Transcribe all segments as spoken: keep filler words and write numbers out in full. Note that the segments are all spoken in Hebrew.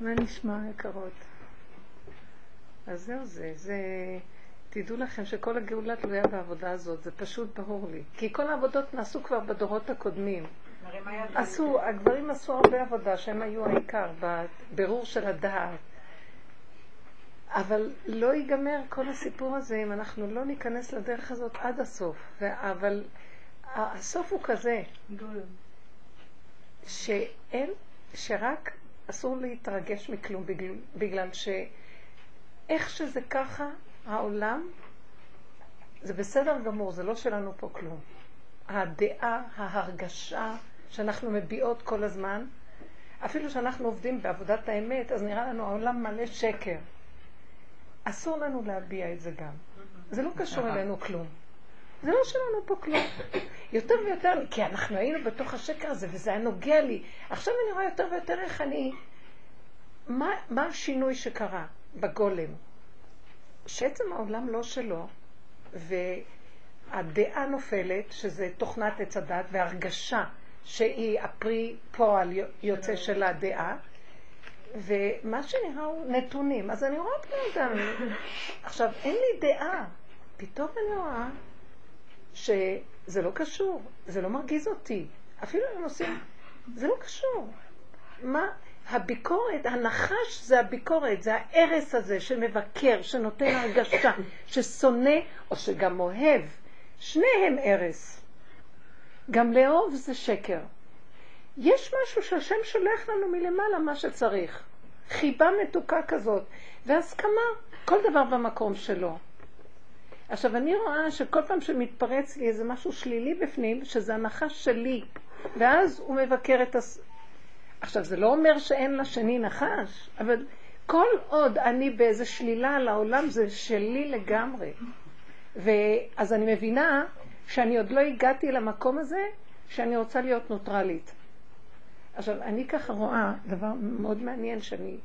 מה נשמע, יקרות? אז זהו זה, זה... תדעו לכם שכל הגאולה תלויה בעבודה הזאת, זה פשוט ברור לי. כי כל העבודות נעשו כבר בדורות הקודמים. עשו, הגברים עשו הרבה עבודה שהם היו העיקר בבירור של הדעת. אבל לא ייגמר כל הסיפור הזה אם אנחנו לא ניכנס לדרך הזאת עד הסוף. אבל הסוף הוא כזה, שאין, שרק אסור להתרגש מכלום, בגלל שאיך שזה ככה, העולם זה בסדר גמור, זה לא שלנו פה כלום. הדעה, ההרגשה שאנחנו מביאות כל הזמן, אפילו שאנחנו עובדים בעבודת האמת, אז נראה לנו העולם מלא שקר. אסור לנו להביע את זה גם. זה לא קשור אלינו כלום. זה לא שלנו פה כלום. יותר ויותר, כי אנחנו היינו בתוך השקר הזה וזה היה נוגע לי. עכשיו אני רואה יותר ויותר איך אני... מה, מה השינוי שקרה בגולם? שעצם העולם לא שלו, והדעה נופלת, שזה תוכנת הצדת, והרגשה שהיא הפרי פועל יוצא של הדעה, ומה שנראה הוא נתונים. אז אני רואה בני אדם, עכשיו אין לי דעה, פתאום אני רואה שזה לא קשור, זה לא מרגיז אותי, אפילו הם עושים, זה לא קשור. מה? הביקורת, הנחש זה הביקורת, זה הערס הזה שמבקר, שנותן הרגשה, ששונא או שגם אוהב. שניהם ערס. גם לאהוב זה שקר. יש משהו שהשם שולח לנו מלמעלה מה שצריך. חיבה מתוקה כזאת. והסכמה, כל דבר במקום שלו. עכשיו אני רואה שכל פעם שמתפרץ לי איזה משהו שלילי בפנים, שזה הנחש שלי. ואז הוא מבקר את הס... עכשיו, זה לא אומר שאין לשני נחש, אבל כל עוד אני באיזה שלילה על העולם, זה שלי לגמרי. ואז אני מבינה שאני עוד לא הגעתי למקום הזה, שאני רוצה להיות נוטרלית. עכשיו, אני ככה רואה דבר מאוד מעניין שאני...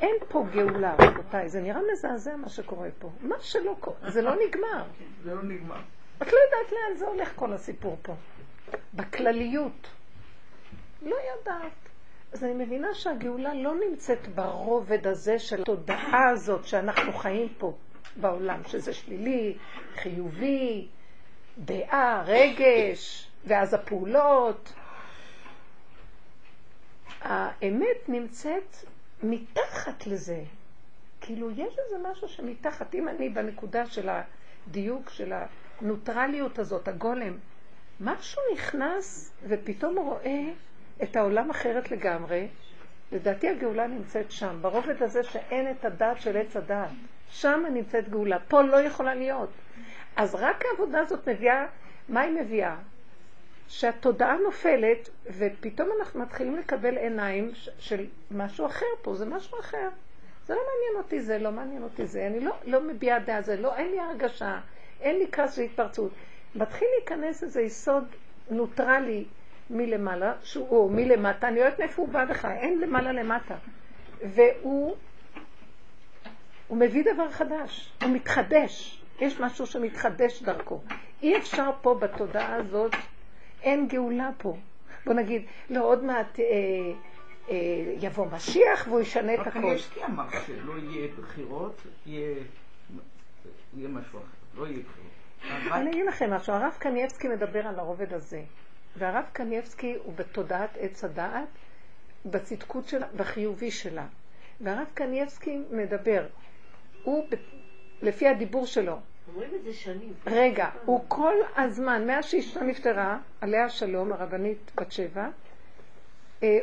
אין פה גאולה, רבותיי, זה נראה מזעזע מה שקורה פה. מה שלא קורה, זה לא נגמר. זה לא נגמר. את לא יודעת לאן זה הולך כל הסיפור פה. בכלליות. לא יודעת. אז אני מבינה שהגאולה לא נמצאת ברובד הזה של התודעה הזאת שאנחנו חיים פה בעולם, שזה שלילי, חיובי, דעה, רגש, ואז הפעולות. האמת נמצאת מתחת לזה. כאילו יש איזה משהו שמתחת, אם אני בנקודה של הדיוק, של הנוטרליות הזאת, הגולם, משהו נכנס ופתאום רואה את העולם אחרת לגמרי. לדעתי הגאולה נמצאת שם, ברובד הזה שאין את הדעת של עץ הדעת. שם נמצאת גאולה, פה לא יכולה להיות. אז רק העבודה הזאת מביאה, מה היא מביאה? שהתודעה נופלת ופתאום אנחנו מתחילים לקבל עיניים של משהו אחר פה, זה משהו אחר. זה לא מעניין אותי זה, לא מעניין אותי זה, אני לא, לא מביאה דעה זה, לא, אין לי הרגשה, אין לי כעס והתפרצות. מתחיל להיכנס איזה יסוד נוטרלי, מלמעלה, או מלמטה, אני יודעת מאיפה הוא בא לך, אין למעלה למטה. והוא הוא מביא דבר חדש, הוא מתחדש, יש משהו שמתחדש דרכו. אי אפשר פה בתודעה הזאת, אין גאולה פה. בוא נגיד, לא עוד מעט אה, אה, יבוא משיח והוא ישנה את הכל. יש כי אמר שלא יהיה בחירות, יהיה, יהיה משהו אחר, לא יהיה בחירות. אני אגיד לכם משהו, הרב קניאבסקי מדבר על הרובד הזה. והרב קניאבסקי הוא בתודעת עץ הדעת, בצדקות שלה, בחיובי שלה. והרב קניאבסקי מדבר, הוא, לפי הדיבור שלו, אומרים את זה שנים. רגע, הוא כל הזמן, מאז שאשתו נפטרה, עליה שלום, הרבנית בת שבע,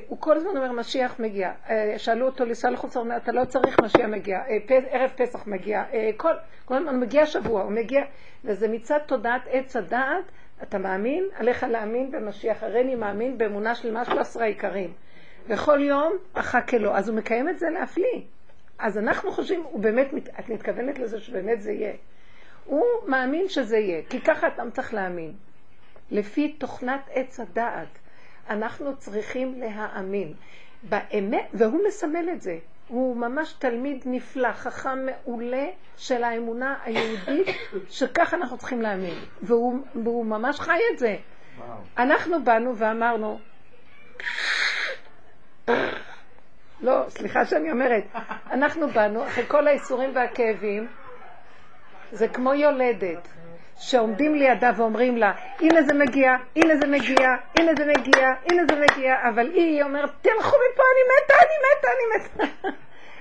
הוא כל הזמן אומר, משיח מגיע. שאלו אותו, לסל חוצר, אתה לא צריך משיח מגיע, ערב פסח מגיע, כל, כל הזמן מגיע שבוע, הוא מגיע, וזה מצד תודעת עץ הדעת, אתה מאמין? עליך להאמין במשיח, הרי אני מאמין באמונה שלמה של עשרה עיקרים. וכל יום החכה לו, אז הוא מקיים את זה להפליא. אז אנחנו חושבים, הוא באמת, את מתכוונת לזה שבאמת זה יהיה. הוא מאמין שזה יהיה, כי ככה אתה צריך להאמין. לפי תוכנת עץ הדעת, אנחנו צריכים להאמין. באמת, והוא מסמל את זה. הוא ממש תלמיד נפלא, חכם מעולה של האמונה היהודית, שכך אנחנו צריכים להאמין. והוא, והוא ממש חי את זה. וואו. אנחנו באנו ואמרנו, לא, סליחה שאני אומרת, אנחנו באנו, אחרי כל האיסורים והכאבים, זה כמו יולדת, שעומדים לידה ואומרים לה, הנה זה מגיע, הנה זה מגיע, הנה זה מגיע, הנה זה מגיע, אבל היא אומרת, תלכו מפה, אני מתה, אני מתה, אני מתה.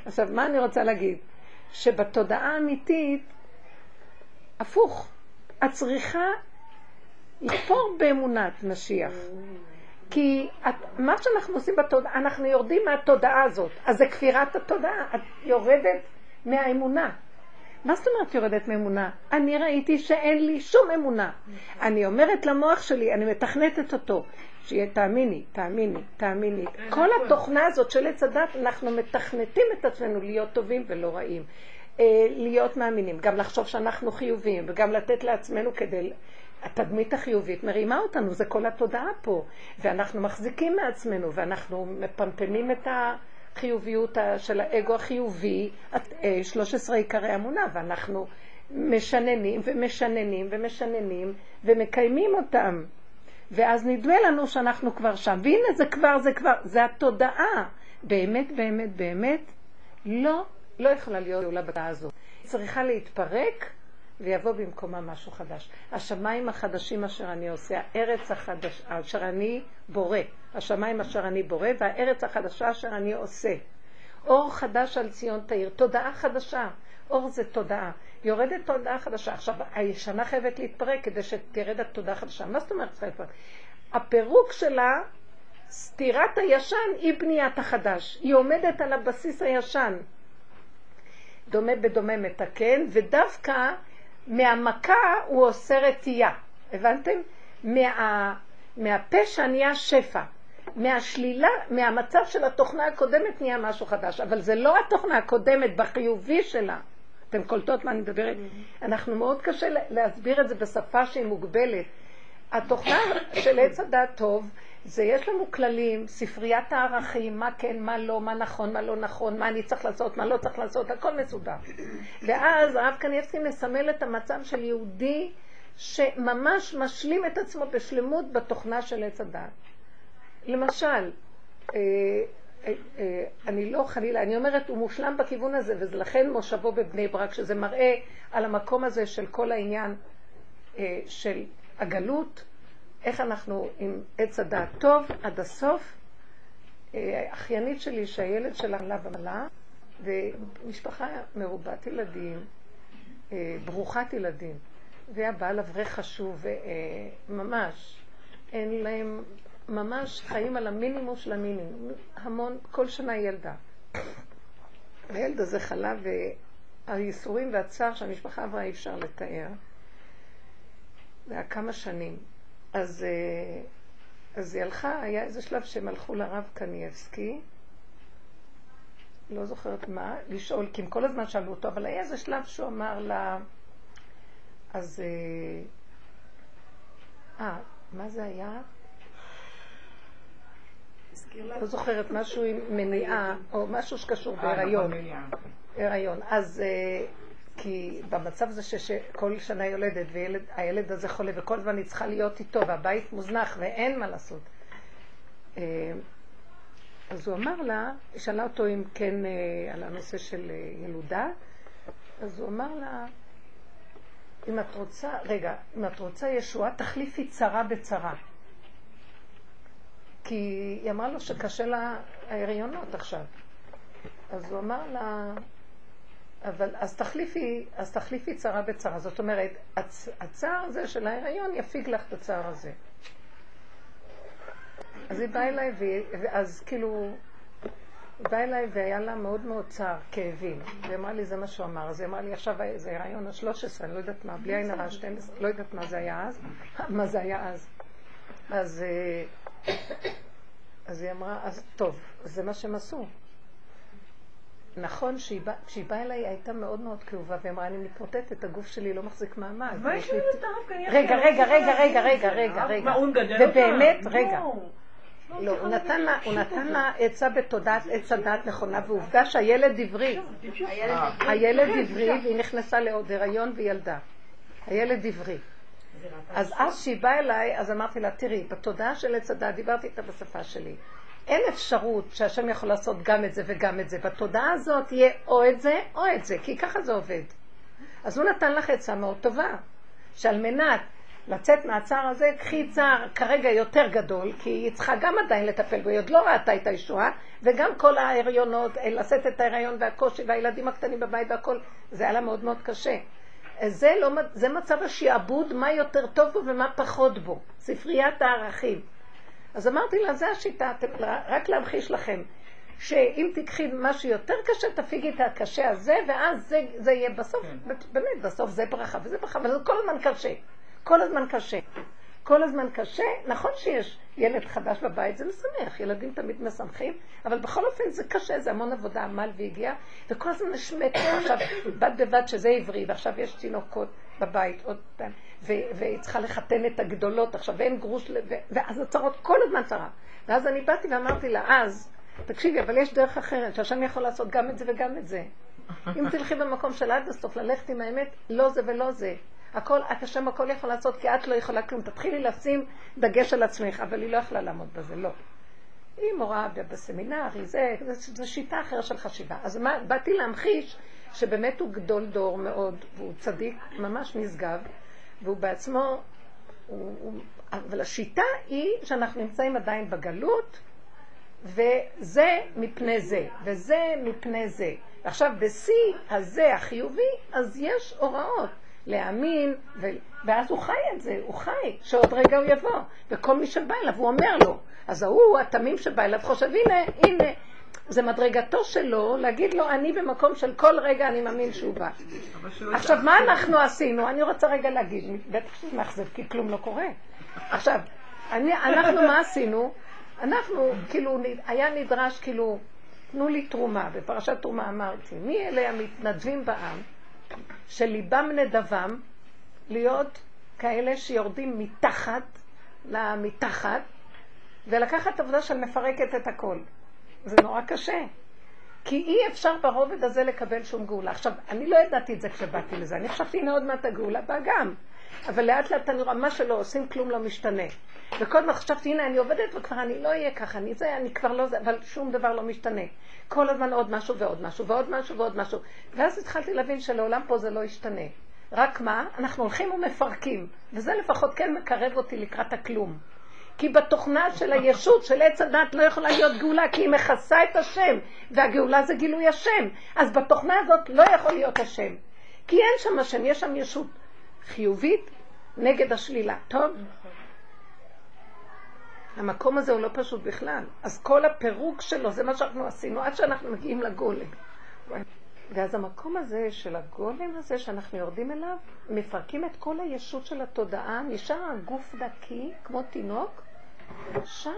עכשיו, מה אני רוצה להגיד? שבתודעה האמיתית, הפוך, את צריכה לכפור באמונת משיח. כי את, מה שאנחנו עושים בתודעה, אנחנו יורדים מהתודעה הזאת, אז זה כפירת התודעה, את יורדת מהאמונה. מה זאת אומרת יורדת מאמונה? אני ראיתי שאין לי שום אמונה. אני אומרת למוח שלי, אני מתכנתת אותו, שיהיה תאמיני, תאמיני, תאמיני. כל התוכנה הזאת של הצדת, אנחנו מתכנתים את עצמנו להיות טובים ולא רעים. להיות מאמינים, גם לחשוב שאנחנו חיובים, וגם לתת לעצמנו כדי... התדמית החיובית מרימה אותנו, זה כל התודעה פה. ואנחנו מחזיקים מעצמנו, ואנחנו מפמפמים את החיוביות של האגו החיובי, שלוש עשרה עיקרי אמונה, ואנחנו משננים ומשננים ומשננים ומקיימים אותם. ואז נדמה לנו שאנחנו כבר שם. והנה זה כבר, זה כבר, זה התודעה. באמת, באמת, באמת, לא, לא יכולה להיות עולה בתודעה הזאת. היא צריכה להתפרק, ויבוא במקומה משהו חדש. השמיים החדשים אשר אני עושה, הארץ החדשה אשר אני בורא, השמיים אשר אני בורא והארץ החדשה אשר אני עושה. אור חדש על ציון תאיר, תודעה חדשה. אור זה תודעה. יורדת תודעה חדשה. עכשיו, הישנה חייבת להתפרק כדי שתרד התודעה חדשה. מה זאת אומרת? הפירוק שלה, סתירת הישן היא בניית החדש. היא עומדת על הבסיס הישן. דומה בדומה מתקן, ודווקא מהמכה הוא עושה רתייה, הבנתם? מה, מהפשע נהיה שפע, מהשלילה, מהמצב של התוכנה הקודמת נהיה משהו חדש, אבל זה לא התוכנה הקודמת בחיובי שלה. אתם קולטות מה אני מדברת? אנחנו מאוד קשה להסביר את זה בשפה שהיא מוגבלת. התוכנה של עץ הדעת טוב, זה יש לנו כללים, ספריית הערכים, מה כן, מה לא, מה נכון, מה לא נכון, מה אני צריך לעשות, מה לא צריך לעשות, הכל מסודר. ואז הרב קניבסקי מסמל את המצב של יהודי שממש משלים את עצמו בשלמות בתוכנה של עץ הדעת. למשל, אה, אה, אה, אני לא חלילה, אני אומרת הוא מושלם בכיוון הזה, ולכן מושבו בבני ברק, שזה מראה על המקום הזה של כל העניין אה, של הגלות, איך אנחנו עם עץ הדעת טוב עד הסוף. אחיינית שלי שהילד שלה עלה במלה, ומשפחה מרובת ילדים, ברוכת ילדים, והבעל אברך חשוב, ממש אין להם, ממש חיים על המינימום של המינימום, המון, כל שנה ילדה. הילד הזה חלה, והייסורים והצער שהמשפחה עברה אי אפשר לתאר. זה היה כמה שנים. אז, אז היא הלכה, היה איזה שלב שהם הלכו לרב קניבסקי, לא זוכרת מה, לשאול, כי הם כל הזמן שאלו אותו, אבל היה איזה שלב שהוא אמר לה, אז, אה, מה זה היה? לא זוכרת משהו עם מניעה, או משהו שקשור בהיריון. הריון. אז... כי במצב זה שכל שנה יולדת והילד הזה חולה וכל הזמן היא צריכה להיות איתו והבית מוזנח ואין מה לעשות. אז הוא אמר לה, שאלה אותו אם כן על הנושא של ילודה, אז הוא אמר לה, אם את רוצה, רגע, אם את רוצה ישועה תחליפי צרה בצרה. כי היא אמרה לו שקשה לה ההריונות עכשיו. אז הוא אמר לה, אבל אז תחליפי, אז תחליפי צרה בצרה. זאת אומרת, הצ, הצער הזה של ההיריון יפיג לך את הצער הזה. אז היא באה אליי, ואז כאילו, היא באה אליי והיה לה מאוד מאוד צער, כאבים. והיא אמרה לי, זה מה שהוא אמר. אז היא אמרה לי, עכשיו זה ההיריון ה-שלוש עשרה, אני לא יודעת מה, בלי העין הרע שתים עשרה, לא יודעת מה זה היה אז. מה זה היה אז. אז, אז היא אמרה, אז טוב, זה מה שהם עשו. נכון, כשהיא באה אליי הייתה מאוד מאוד כאובה, ואמרה, אני מתמוטטת, הגוף שלי לא מחזיק מעמד. מה יש לי לתרף? רגע, רגע, רגע, רגע, רגע, רגע, רגע. מה, הוא מגדל אותה? ובאמת, רגע. לא, הוא נתן לה עצה בתודעת, עצה דעת נכונה, ועובדה שהילד עברי. הילד עברי, והיא נכנסה לעוד הריון וילדה. הילד עברי. אז אז כשהיא באה אליי, אז אמרתי לה, תראי, בתודעה של עצה דעת, דיברתי איתה בשפה שלי. אין אפשרות שהשם יכול לעשות גם את זה וגם את זה. בתודעה הזאת יהיה או את זה או את זה, כי ככה זה עובד. אז הוא נתן לך עצה מאוד טובה, שעל מנת לצאת מהצער הזה, קחי צער כרגע יותר גדול, כי היא צריכה גם עדיין לטפל בו, היא עוד לא ראתה את הישועה, וגם כל ההריונות, לשאת את ההריון והקושי והילדים הקטנים בבית והכל, זה היה לה מאוד מאוד קשה. זה, לא, זה מצב השיעבוד, מה יותר טוב בו ומה פחות בו, ספריית הערכים. אז אמרתי לה, זה השיטה, רק להמחיש לכם, שאם תיקחי משהו יותר קשה, תפיגי את הקשה הזה, ואז זה, זה יהיה בסוף, באמת בסוף זה ברכה וזה ברכה, אבל זה כל הזמן קשה. כל הזמן קשה. כל הזמן קשה. נכון שיש ילד חדש בבית, זה משמח. ילדים תמיד משמחים, אבל בכל אופן זה קשה, זה המון עבודה, עמל והגיע, וכל הזמן נשמטו. עכשיו, בד בבד שזה עברי, ועכשיו יש תינוקות בבית, עוד פעם, והיא צריכה לחתן את הגדולות, עכשיו אין גרוש, ואז הצרות, כל הזמן צרה. ואז אני באתי ואמרתי לה, אז, תקשיבי, אבל יש דרך אחרת, שהשם יכול לעשות גם את זה וגם את זה. אם תלכי במקום של עד הסוף, ללכת עם האמת, לא זה ולא זה. הכל, את השם הכל יכול לעשות, כי את לא יכולה כלום. תתחילי לשים דגש על עצמך, אבל היא לא יכלה לעמוד בזה, לא. היא מורה בסמינר, היא זה, זה, זה שיטה אחרת של חשיבה. אז מה, באתי להמחיש שבאמת הוא גדול דור מאוד, והוא צדיק, ממש נשגב, והוא בעצמו, הוא, הוא, אבל השיטה היא שאנחנו נמצאים עדיין בגלות, וזה מפני זה, וזה מפני זה. עכשיו, בסי הזה החיובי, אז יש הוראות. להאמין, ו... ואז הוא חי את זה, הוא חי, שעוד רגע הוא יבוא, וכל מי שבא אליו הוא אומר לו, אז ההוא, התמים שבא אליו חושב, הנה, הנה, זה מדרגתו שלו, להגיד לו, אני במקום של כל רגע אני מאמין שהוא בא. עכשיו, מה אנחנו עשינו? אני רוצה רגע להגיד, בטח שזה מאכזב, כי כלום לא קורה. עכשיו, אני, אנחנו מה עשינו? אנחנו, כאילו, היה נדרש, כאילו, תנו לי תרומה, בפרשת תרומה אמרתי, מי אלה המתנדבים בעם? שליבם נדבם להיות כאלה שיורדים מתחת למתחת ולקחת עבודה של מפרקת את הכל. זה נורא קשה, כי אי אפשר ברובד הזה לקבל שום גאולה. עכשיו, אני לא ידעתי את זה כשבאתי לזה, אני חשבתי מאוד מעט הגאולה באה גם, אבל לאט לאט אני רואה מה שלא עושים, כלום לא משתנה. וכל מה חשבתי, הנה אני עובדת וכבר אני לא אהיה ככה, אני זה, אני כבר לא זה, אבל שום דבר לא משתנה. כל הזמן עוד משהו ועוד משהו ועוד משהו ועוד משהו. ואז התחלתי להבין שלעולם פה זה לא ישתנה. רק מה? אנחנו הולכים ומפרקים. וזה לפחות כן מקרב אותי לקראת הכלום. כי בתוכנה של הישות, של עץ הדת, לא יכולה להיות גאולה, כי היא מכסה את השם. והגאולה זה גילוי השם. אז בתוכנה הזאת לא יכול להיות השם. כי אין שם השם, יש שם ישות חיובית נגד השלילה. טוב? המקום הזה הוא לא פשוט בכלל. אז כל הפירוק שלו, זה מה שאנחנו עשינו, עד שאנחנו מגיעים לגולם. ואז המקום הזה של הגולם הזה, שאנחנו יורדים אליו, מפרקים את כל הישות של התודעה, נשאר הגוף דקי, כמו תינוק, שם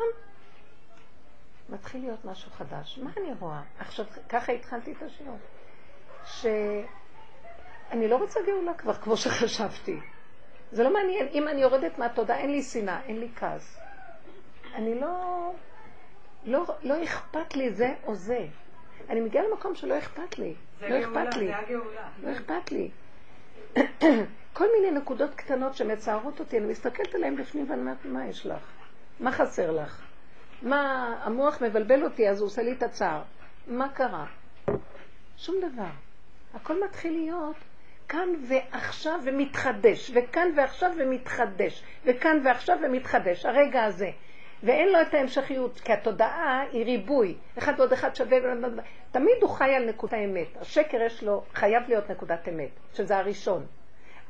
מתחיל להיות משהו חדש. מה אני רואה? עכשיו, ככה התחלתי את השיעור. שאני לא רוצה גאולה כבר, כמו שחשבתי. זה לא מעניין, אם אני יורדת מהתודעה, אין לי שנאה, אין לי כעס. אני לא, לא, לא אכפת לי זה או זה. אני מגיעה למקום שלא אכפת לי. לא אכפת לי. לא אכפת לי. כל מיני נקודות קטנות שמצערות אותי, אני מסתכלת עליהן לפני ואני אומרת, מה יש לך? מה חסר לך? מה, המוח מבלבל אותי, אז הוא עושה לי את הצער. מה קרה? שום דבר. הכל מתחיל להיות כאן ועכשיו ומתחדש, וכאן ועכשיו ומתחדש, וכאן ועכשיו ומתחדש. הרגע הזה. ואין לו את ההמשכיות, כי התודעה היא ריבוי. אחד עוד אחד שווה, תמיד הוא חי על נקודת האמת. השקר יש לו, חייב להיות נקודת אמת, שזה הראשון.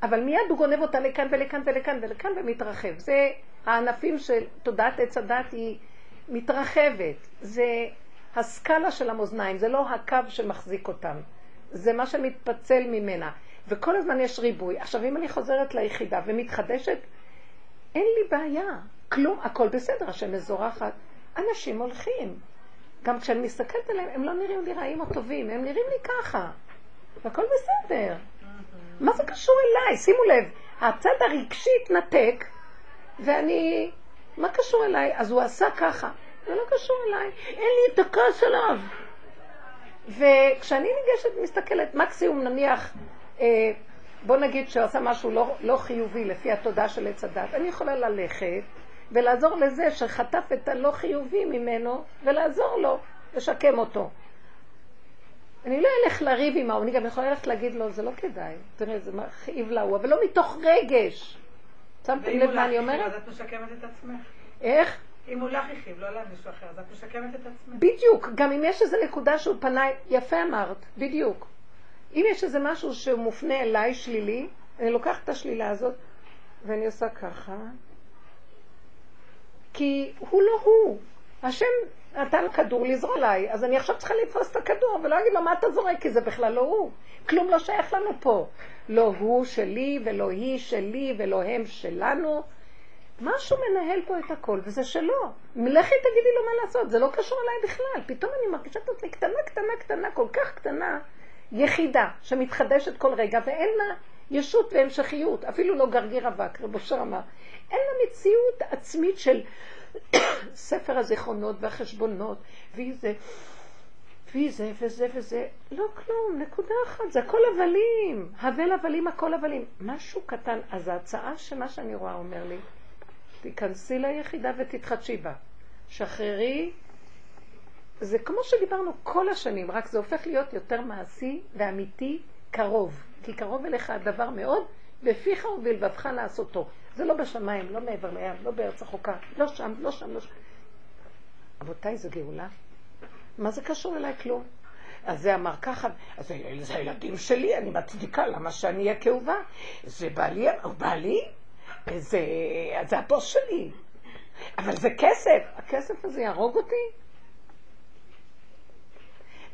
אבל מיד הוא גונב אותה לכאן ולכאן ולכאן ולכאן ומתרחב. זה הענפים של תודעת עץ הדת היא מתרחבת. זה הסקאלה של המאזניים, זה לא הקו שמחזיק אותם. זה מה שמתפצל ממנה. וכל הזמן יש ריבוי. עכשיו, אם אני חוזרת ליחידה ומתחדשת, אין לי בעיה. כלום, הכל בסדר, השם מזורחת. אנשים הולכים. גם כשאני מסתכלת עליהם, הם לא נראים לי רעים או טובים, הם נראים לי ככה. והכל בסדר. מה זה קשור אליי? שימו לב, הצד הרגשי התנתק, ואני, מה קשור אליי? אז הוא עשה ככה. זה לא קשור אליי. אין לי את הכעס עליו. וכשאני ניגשת, מסתכלת, מקסימום נניח, אה, בוא נגיד שעשה משהו לא, לא חיובי לפי התודעה של הצדת, אני יכולה ללכת, ולעזור לזה שחטף את הלא חיובי ממנו, ולעזור לו, לשקם אותו. אני לא אלך לריב עם ההוא, אני גם יכולה ללכת להגיד לו, זה לא כדאי, תראה, זה מכאיב להוא, אבל לא מתוך רגש. שמתם לב מה אני אומרת? ואם הוא לך, אז את משקמת את עצמך. איך? אם הוא לך יחיב, לא עליו מישהו אחר, אז את משקמת את עצמך. בדיוק, גם אם יש איזו נקודה שהוא פנה, יפה אמרת, בדיוק. אם יש איזה משהו שמופנה אליי שלילי, אני לוקחת את השלילה הזאת, ואני עושה ככה, כי הוא לא הוא. השם נתן כדור לזרוע עליי, אז אני עכשיו צריכה לתפוס את הכדור, ולא אגיד לו מה אתה זורק, כי זה בכלל לא הוא. כלום לא שייך לנו פה. לא הוא שלי, ולא היא שלי, ולא הם שלנו. משהו מנהל פה את הכל, וזה שלא. מלכי תגידי לו מה לעשות, זה לא קשור עליי בכלל. פתאום אני מרגישה את עצמי קטנה, קטנה, קטנה, כל כך קטנה, יחידה, שמתחדשת כל רגע, ואין לה ישות והמשכיות, אפילו לא גרגיר אבק, רב אושר אמר. אין לה מציאות עצמית של ספר הזיכרונות והחשבונות, והיא זה, והיא זה, וזה וזה. לא כלום, נקודה אחת, זה הכל הבלים. הבל הבלים, הכל הבלים. משהו קטן, אז ההצעה שמה שאני רואה אומר לי, תיכנסי ליחידה ותתחדשי בה. שחררי, זה כמו שדיברנו כל השנים, רק זה הופך להיות יותר מעשי ואמיתי קרוב. כי קרוב אליך הדבר מאוד, בפיך ובלבבך לעשותו. זה לא בשמיים, לא מעבר לים, לא בארץ החוקה, לא שם, לא שם, לא שם. אבותיי, זו גאולה. מה זה קשור אליי כלום? אז זה אמר ככה, אז זה הילדים שלי, אני מצדיקה למה שאני אהיה כאובה. זה בעלי, הוא בעלי? זה, זה הבוס שלי. אבל זה כסף. הכסף הזה יהרוג אותי?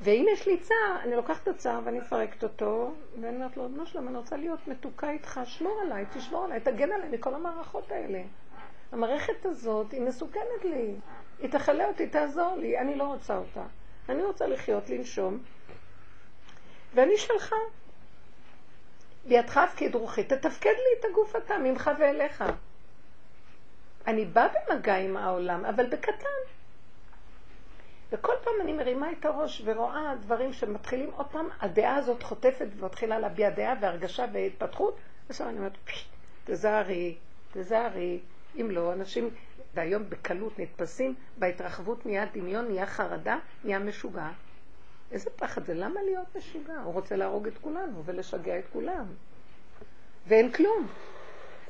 ואם יש לי צער, אני לוקחת את הצער ואני אפרקת אותו, ואני אומרת לו, לא שלום, אני רוצה להיות מתוקה איתך, שמור עליי, תשמור עליי, תגן עליי מכל המערכות האלה. המערכת הזאת היא מסוכנת לי, היא תחלה אותי, תעזור לי, אני לא רוצה אותה. אני רוצה לחיות, לנשום, ואני שלחה. בידך כדרוכי, תתפקד לי את הגוף אתה, ממך ואליך. אני באה במגע עם העולם, אבל בקטן. וכל פעם אני מרימה את הראש ורואה דברים שמתחילים עוד פעם, הדעה הזאת חוטפת ומתחילה להביע דעה והרגשה והתפתחות, ושם אני אומרת, תזהרי, תזהרי, אם לא, אנשים והיום בקלות נתפסים, בהתרחבות נהיה דמיון, נהיה חרדה, נהיה משוגע. איזה פחד זה, למה להיות משוגע? הוא רוצה להרוג את כולנו ולשגע את כולם. ואין כלום,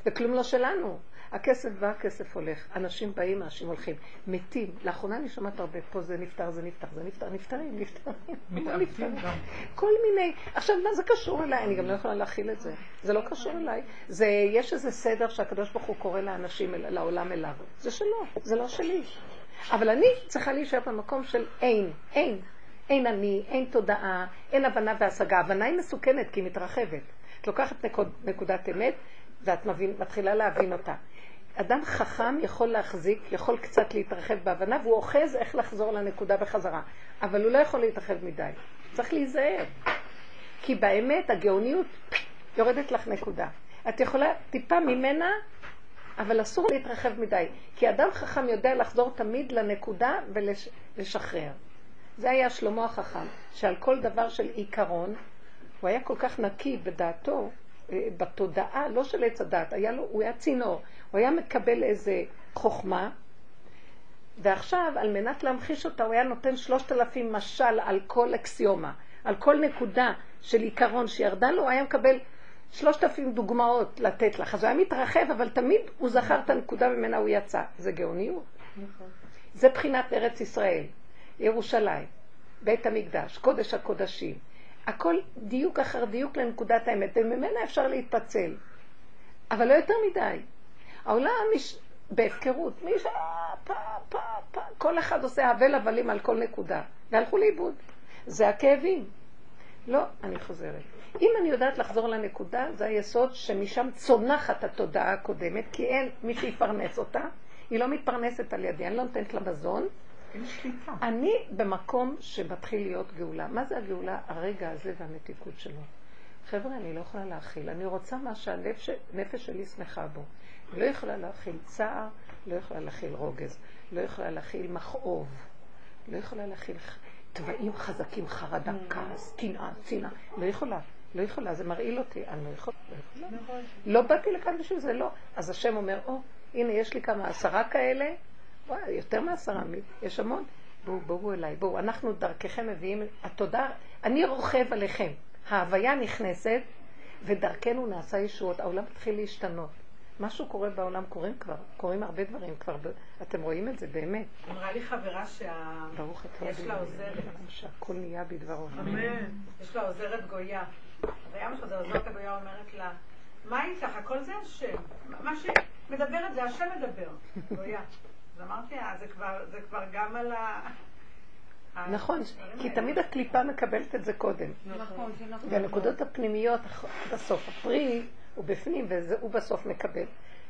וכלום לא שלנו. הכסף בא, הכסף הולך. אנשים באים, אנשים הולכים. מתים. לאחרונה אני שמעת הרבה, פה זה נפטר, זה נפטר, זה נפטר, נפטרים, נפטרים. מתאבדים גם. כל מיני. עכשיו, מה זה קשור אליי? אני גם לא יכולה להכיל את זה. זה לא קשור אליי. זה, יש איזה סדר שהקדוש ברוך הוא קורא לאנשים, לעולם אליו. זה שלו, זה לא שלי. אבל אני צריכה להישאר במקום של אין, אין. אין אני, אין תודעה, אין הבנה והשגה. הבנה היא מסוכנת כי היא מתרחבת. את לוקחת נקודת אמת ואת מתחילה להבין אותה. אדם חכם יכול להחזיק, יכול קצת להתרחב בהבנה, והוא אוחז איך לחזור לנקודה בחזרה. אבל הוא לא יכול להתרחב מדי. צריך להיזהר. כי באמת הגאוניות יורדת לך נקודה. את יכולה טיפה ממנה, אבל אסור להתרחב מדי. כי אדם חכם יודע לחזור תמיד לנקודה ולשחרר. זה היה שלמה החכם, שעל כל דבר של עיקרון, הוא היה כל כך נקי בדעתו, בתודעה, לא של עץ הדעת, היה לו, הוא היה צינור, הוא היה מקבל איזה חוכמה, ועכשיו על מנת להמחיש אותה הוא היה נותן שלושת אלפים משל על כל אקסיומה, על כל נקודה של עיקרון שירדה לו, הוא היה מקבל שלושת אלפים דוגמאות לתת לך, אז הוא היה מתרחב, אבל תמיד הוא זכר את הנקודה ממנה הוא יצא. זה גאוניות. נכון. זה בחינת ארץ ישראל, ירושלים, בית המקדש, קודש הקודשים, הכל דיוק אחר דיוק לנקודת האמת, וממנה אפשר להתפצל. אבל לא יותר מדי. העולם מש... בהפקרות, מי שאה, פה, פה, פה, כל אחד עושה הבל הבלים על כל נקודה, והלכו לאיבוד. זה הכאבים. לא, אני חוזרת. אם אני יודעת לחזור לנקודה, זה היסוד שמשם צונחת התודעה הקודמת, כי אין מי שיפרנס אותה, היא לא מתפרנסת על ידי, אני לא נותנת לה מזון, אני במקום שמתחיל להיות גאולה. מה זה הגאולה? הרגע הזה והמתיקות שלו. חבר'ה, אני לא יכולה להכיל. אני רוצה מה שהנפש שלי שמחה בו. לא יכולה להכיל צער, לא יכולה להכיל רוגז, לא יכולה להכיל מכאוב, לא יכולה להכיל תוואים חזקים, חרדה, כעס, קנאה, צנעה. לא יכולה, לא יכולה. זה מרעיל אותי. אני לא יכולה. לא באתי לכאן בשביל זה, לא. אז השם אומר, או, הנה, יש לי כמה עשרה כאלה, וואי, יותר מעשרה, יש המון. בואו, בואו אליי, בואו, אנחנו דרככם מביאים, התודה, אני רוכב עליכם. ההוויה נכנסת, ודרכנו נעשה ישועות, העולם מתחיל להשתנות. משהו קורה בעולם, קוראים כבר, קוראים הרבה דברים כבר, אתם רואים את זה באמת. אמרה לי חברה שיש לה עוזרת. שהכל נהיה בדברו. אמן. יש לה עוזרת גויה. והיום שזה עוזרת הגויה אומרת לה, מה איתך? הכל זה השם. מה שמדברת זה השם מדבר. גויה. אז אמרתי, זה כבר גם על ה... נכון, כי תמיד הקליפה מקבלת את זה קודם. נכון. והנקודות הפנימיות בסוף, הפרי... הוא בפנים, והוא בסוף מקבל.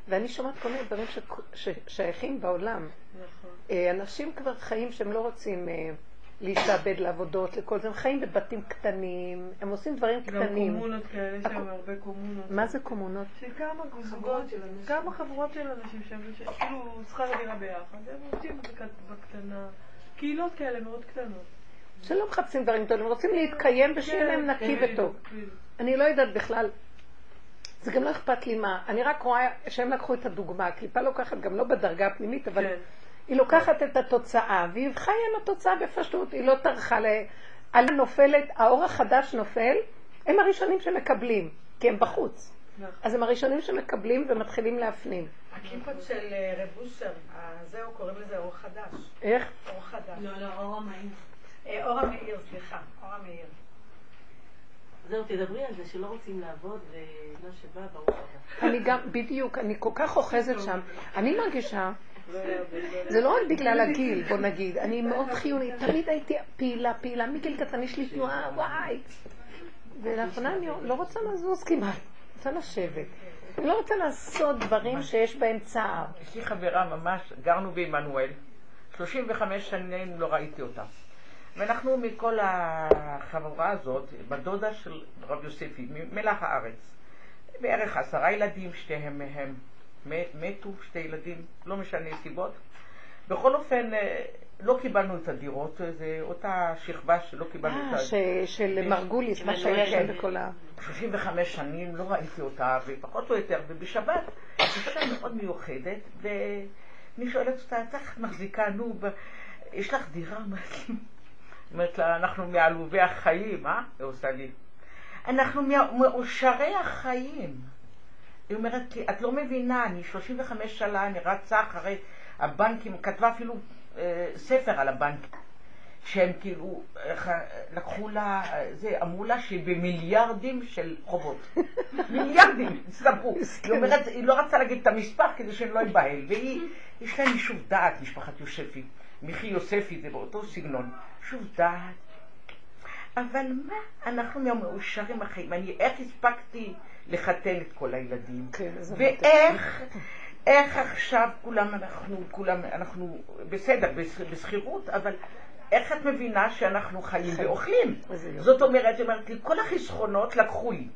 ואני שומעת כל מיני דברים ששייכים בעולם. אנשים כבר חיים שהם לא רוצים להתאבד לעבודות, לכל זה. הם חיים בבתים קטנים, הם עושים דברים קטנים. גם קומונות כאלה, שם הרבה קומונות. מה זה קומונות? שכמה גוזגות של אנשים. כמה חברות של אנשים שכאילו צריכה לדירה ביחד. הם עושים בקטנה. קהילות כאלה מאוד קטנות. שלא מחפשים דברים טוב, הם רוצים להתקיים בשביל להם נקי וטוב. אני לא יודעת בכלל... זה גם לא אכפת לי מה, אני רק רואה שהם לקחו את הדוגמה, הקליפה לוקחת גם לא בדרגה הפנימית, אבל כן. היא לוקחת את התוצאה, והיא חיה עם התוצאה בפשטות, היא לא תרחה לה, על נופלת, האור החדש נופל, הם הראשונים שמקבלים, כי הם בחוץ. אז הם הראשונים שמקבלים ומתחילים להפנים. הקליפות של רבושר, זהו, קוראים לזה אור חדש. איך? אור חדש. לא, לא, אור המאיר. אור המאיר, סליחה, אור המאיר. זהו, תדברי על זה שלא רוצים לעבוד ולא שבא ברוך אתה. אני גם, בדיוק, אני כל כך אוחזת שם. אני מרגישה, זה לא רק בגלל הגיל, בוא נגיד, אני מאוד חיונית, תמיד הייתי פעילה, פעילה, מגיל קטן יש לי תנועה, וואי. ולאחרונה אני לא רוצה לזוז כמעט, רוצה לשבת. אני לא רוצה לעשות דברים שיש בהם צער. יש לי חברה ממש, גרנו באמנואל, שלושים וחמש שנים לא ראיתי אותה. ואנחנו מכל החבורה הזאת, בדודה של רב יוספי, מלח הארץ, בערך עשרה ילדים, שתיהם מהם מתו, שתי ילדים, לא משנה סיבות. בכל אופן, לא קיבלנו את הדירות, זה אותה שכבה שלא קיבלנו את הדירות. של מרגולית, מה שהיה בכל ה... שלושים וחמש שנים, לא ראיתי אותה, ופחות או יותר, ובשבת, אישה מאוד מיוחדת, ומי שואלת אותה, איך מחזיקה, נו, יש לך דירה, מה זה? אומרת לה, אנחנו מעלובי החיים, אה? היא עושה לי. אנחנו מאושרי החיים. היא אומרת לי, את לא מבינה, אני שלושים וחמש שנה, אני רצה אחרי הבנקים, כתבה אפילו אה, ספר על הבנקים, שהם כאילו אה, לקחו לה, זה, אמרו לה שבמיליארדים של חובות. מיליארדים, סתברו. היא אומרת, היא לא רצה להגיד את המספר כדי שאני לא אבהל, והיא, יש לה יישוב דעת, משפחת יוספי. מיכי יוספי זה באותו סגנון, שוב דעת. אבל מה, אנחנו מהמאושרים החיים, אני איך הספקתי לחתן את כל הילדים, כן, ואיך איך עכשיו כולם אנחנו, כולם אנחנו בסדר, בסחירות, אבל איך את מבינה שאנחנו חיים ואוכלים? זאת אומרת, אמרתי, כל החסכונות לקחו לי.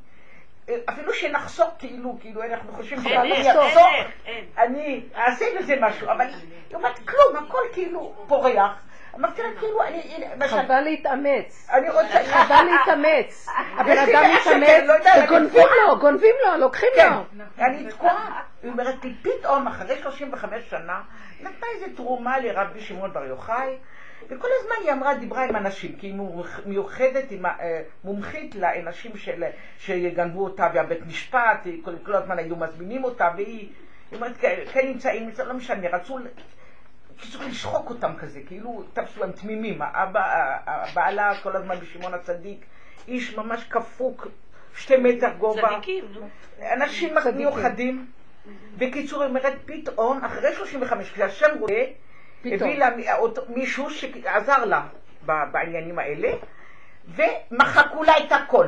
אפילו שנחסוך כאילו, כאילו אנחנו חושבים שאני אחסוך, אני אעשה לזה משהו, אבל היא אומרת כלום, הכל כאילו פורח. אמרתי לה כאילו, אני... חבל להתאמץ. חבל להתאמץ. הבן אדם מתאמץ, וגונבים לו, גונבים לו, לוקחים לו. אני תקועה. היא אומרת לי, פתאום אחרי שלושים וחמש שנה, נתנה איזו תרומה לרבי שמעון בר יוחאי, וכל הזמן היא אמרה, דיברה עם אנשים, כי היא מיוחדת, היא מומחית לאנשים שגנבו אותה והבית משפט, כל הזמן היו מזמינים אותה, והיא אומרת, כן נמצאים, לא משנה, רצו לשחוק אותם כזה, כאילו תפסו הם תמימים, הבעלה כל הזמן בשמעון הצדיק, איש ממש כפוק, שתי מטר גובה, אנשים מיוחדים, בקיצור היא אומרת, פתאום, אחרי שלושים וחמש, כשהשם רואה, הביא לה מישהו שעזר לה בעניינים האלה, ומחקו לה את הכל.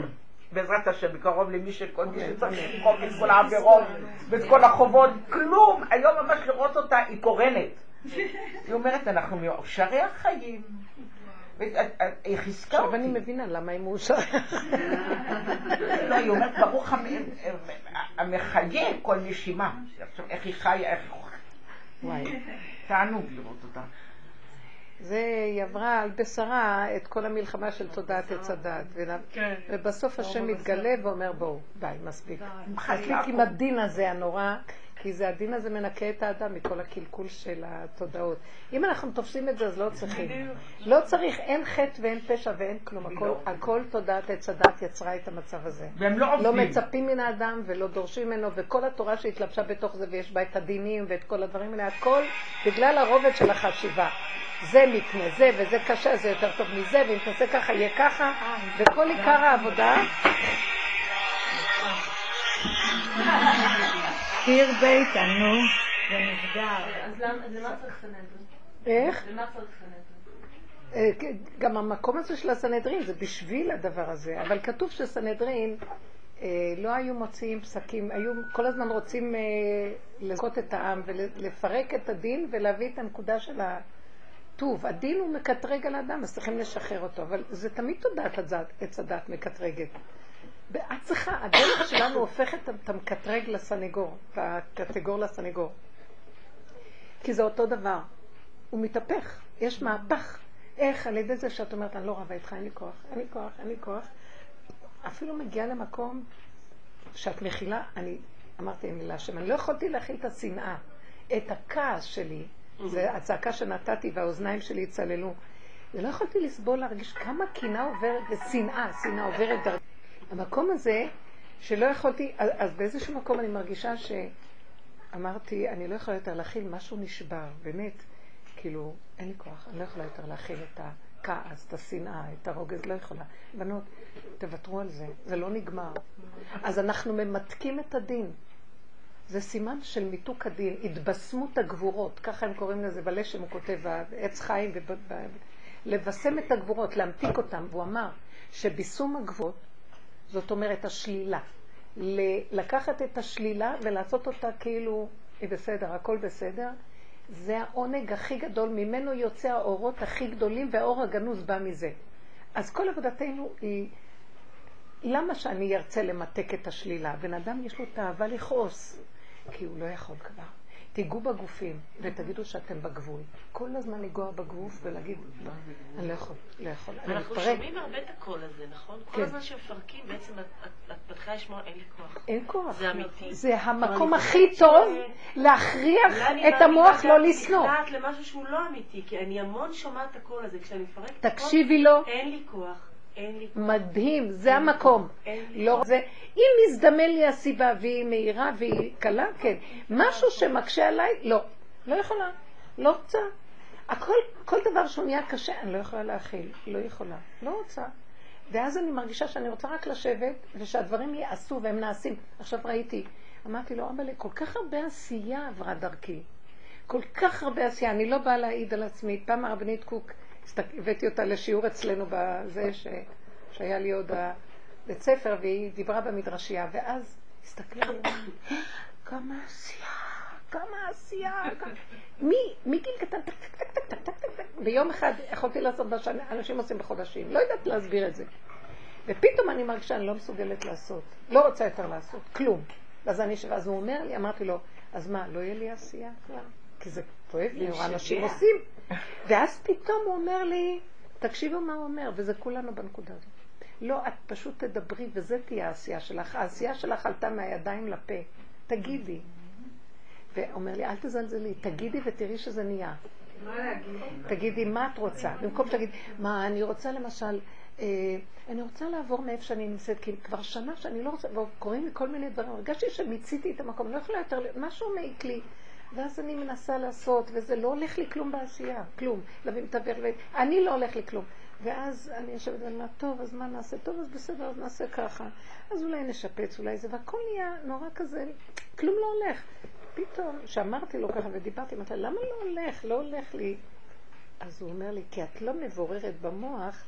בעזרת השם, בקרוב למי שכל מי שצריך לחוק את כל העבירות ואת כל החובות, כלום. היום ממש לראות אותה, היא קורנת. היא אומרת, אנחנו מאושרי החיים. היא חיזקה אותי. עכשיו אני מבינה למה היא מאושרי החיים. לא, היא אומרת, ברוך המחיה כל נשימה. עכשיו, איך היא חיה, איך היא חיה. וואי. תענוג לראות אותה. זה היא עברה על בשרה את כל המלחמה של תודעת הצדד. ובסוף השם מתגלה ואומר בואו, די, מספיק. מספיק עם הדין הזה הנורא. כי זה הדין הזה מנקה את האדם מכל הקלקול של התודעות. אם אנחנו תופסים את זה, אז לא צריכים. לא צריך, אין חטא ואין פשע ואין כלום. הכל, הכל תודעת הצדת יצרה את המצב הזה. והם לא עובדים. לא מצפים מן האדם ולא דורשים ממנו, וכל התורה שהתלבשה בתוך זה, ויש בה את הדינים ואת כל הדברים האלה, הכל בגלל הרובד של החשיבה. זה מפני זה, וזה קשה, זה יותר טוב מזה, ואם תעשה ככה, יהיה ככה, וכל עיקר העבודה... קיר בית, נו, זה נסגר. אז למה צריך סנהדרין? איך? למה צריך סנהדרין? גם המקום הזה של הסנהדרין זה בשביל הדבר הזה, אבל כתוב שסנהדרין לא היו מוציאים פסקים, היו כל הזמן רוצים לזכות את העם ולפרק את הדין ולהביא את הנקודה של הטוב. הדין הוא מקטרג על האדם, אז צריכים לשחרר אותו, אבל זה תמיד תודעת עץ הדת מקטרגת. ואת צריכה, הדרך שלנו הופכת את המקטרג לסנגור, את הקטגור לסנגור. כי זה אותו דבר. הוא מתהפך, יש מהפך. איך? על ידי זה שאת אומרת, אני לא רבה איתך, אין לי כוח, אין לי כוח, אין לי כוח. אפילו מגיעה למקום שאת מכילה, אני אמרתי עם מילה שם, אני לא יכולתי להכיל את השנאה, את הכעס שלי, זה הצעקה שנתתי והאוזניים שלי יצללו. ולא יכולתי לסבול להרגיש כמה קינה עוברת, ושנאה, שנאה עוברת דרך. המקום הזה שלא יכולתי, אז באיזשהו מקום אני מרגישה שאמרתי, אני לא יכולה יותר להכיל, משהו נשבר, באמת, כאילו, אין לי כוח, אני לא יכולה יותר להכיל את הכעס, את השנאה, את הרוגז, לא יכולה. בנות, תוותרו על זה, זה לא נגמר. אז אנחנו ממתקים את הדין. זה סימן של מיתוק הדין, התבשמות הגבורות, ככה הם קוראים לזה בלשם, הוא כותב, עץ חיים, לבשם את הגבורות, להמתיק אותם, והוא אמר שבישום הגבורות, זאת אומרת השלילה, לקחת את השלילה ולעשות אותה כאילו היא בסדר, הכל בסדר, זה העונג הכי גדול, ממנו יוצא האורות הכי גדולים והאור הגנוז בא מזה. אז כל עבודתנו היא, למה שאני ארצה למתק את השלילה? בן אדם יש לו תאווה לכעוס, כי הוא לא יכול כבר. תיגעו בגופים ותגידו שאתם בגבול. כל הזמן לגוע בגוף ולהגיד, אני לא יכול, לא יכול. אנחנו שומעים הרבה את הקול הזה, נכון? כל הזמן שמפרקים, בעצם את מתחילה לשמוע, אין לי כוח. אין כוח. זה אמיתי. זה המקום הכי טוב להכריח את המוח לא לסנוע. אני נכנעת למשהו שהוא לא אמיתי, כי אני המון שומעת את הקול הזה. כשאני מפרק את הקול, אין לי כוח. מדהים, זה המקום. אם מזדמן לי הסיבה והיא מהירה והיא קלה, כן. משהו שמקשה עליי, לא. לא יכולה, לא רוצה. כל דבר שהוא נהיה קשה, אני לא יכולה להכיל, לא יכולה, לא רוצה. ואז אני מרגישה שאני רוצה רק לשבת ושהדברים יעשו והם נעשים. עכשיו ראיתי, אמרתי לו, אבל כל כך הרבה עשייה עברה דרכי. כל כך הרבה עשייה, אני לא באה להעיד על עצמי. פעם הרבנית קוק הבאתי אותה לשיעור אצלנו בזה ש... שהיה לי עוד בית ספר, והיא דיברה במדרשייה, ואז הסתכלה כמה עשייה, כמה עשייה, מגיל קטן, טק טק טק טק טק טק טק, ביום אחד יכולתי לעשות מה שאנשים עושים בחודשים, לא יודעת להסביר את זה. ופתאום אני מרגישה שאני לא מסוגלת לעשות, לא רוצה יותר לעשות, כלום. אז אני שווה, אז הוא אומר לי, אמרתי לו, אז מה, לא יהיה לי עשייה כבר? כי זה כואב לי, אנשים עושים. ואז פתאום הוא אומר לי, תקשיבו מה הוא אומר, וזה כולנו בנקודה הזאת. לא, את פשוט תדברי, וזה תהיה העשייה שלך. העשייה שלך עלתה מהידיים לפה. תגידי. ואומר לי, אל תזלזלי, תגידי ותראי שזה נהיה. תגידי מה את רוצה. במקום שתגידי, מה, אני רוצה למשל, אני רוצה לעבור מאיפה שאני נמצאת, כי כבר שנה שאני לא רוצה, וקוראים לי כל מיני דברים. הרגשתי שמיציתי את המקום, לא יכולה יותר, משהו מעיק לי. ואז אני מנסה לעשות, וזה לא הולך לי כלום בעשייה, כלום. לבים תבר לבית, אני לא הולך לי כלום. ואז אני יושבת ואומרת, טוב, אז מה נעשה? טוב, אז בסדר, אז נעשה ככה. אז אולי נשפץ, אולי זה, והכל נהיה נורא כזה, כלום לא הולך. פתאום, שאמרתי לו ככה ודיברתי, אמרתי, למה לא הולך? לא הולך לי. אז הוא אומר לי, כי את לא מבוררת במוח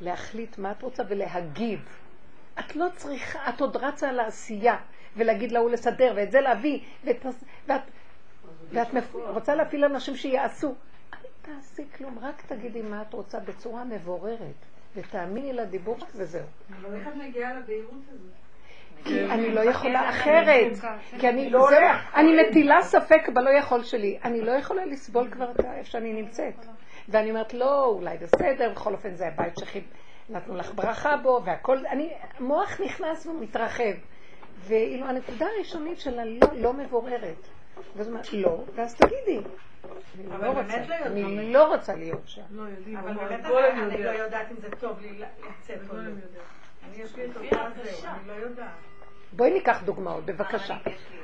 להחליט מה את רוצה ולהגיד. את לא צריכה, את עוד רצה על העשייה, ולהגיד לה, הוא לסדר, ואת זה להביא, ואת... ואת ואת רוצה להפיל אנשים שיעשו. אל תעשי כלום, רק תגידי מה את רוצה בצורה מבוררת, ותאמיני לדיבור וזהו. אבל איך את מגיעה לבהירות הזאת? כי אני לא יכולה אחרת. כי אני לא הולך. אני מטילה ספק בלא יכול שלי. אני לא יכולה לסבול כבר איפה שאני נמצאת. ואני אומרת, לא, אולי בסדר, בכל אופן זה הבית שנתנו לך ברכה בו, והכל, אני, מוח נכנס ומתרחב. ואילו הנקודה הראשונית שלה לא, לא מבוררת. ואז מה, לא, ואז תגידי. אני לא רוצה, אני לא רוצה להיות שם. אבל באמת אני לא יודעת אם זה טוב לי לצאת או לא. אני יש לי תופעה זהו, אני לא יודעת. בואי ניקח דוגמאות, בבקשה.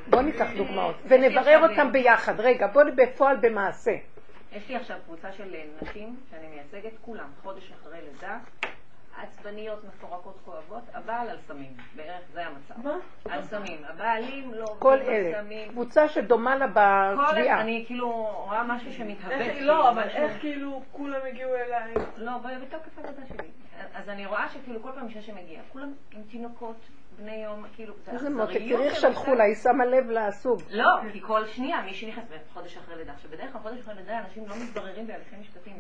בואי ניקח דוגמאות, ונברר אותם ביחד. רגע, בואי בפועל במעשה. יש לי עכשיו קבוצה של נשים שאני מייצגת כולם, חודש אחרי לידה. עצבניות, מפורקות, כואבות, אבל על סמים. בערך זה המצב. מה? על סמים. הבעלים לא... כל אלה. קבוצה שדומה לה בקביעה. אני כאילו רואה משהו שמתהבט. לא, אבל איך כאילו כולם הגיעו אליי? לא, בתוקף העבודה שלי. אז אני רואה שכאילו כל פעם אישה שמגיעה, כולם עם תינוקות, בני יום, כאילו... איזה מוטה, תראיך שלחו לה, היא שמה לב לעסוק. לא, כי כל שנייה מי שנכנס בחודש אחרי לידה. שבדרך כלל חודש אחרי לידה אנשים לא מתבררים בהליכים משפטיים.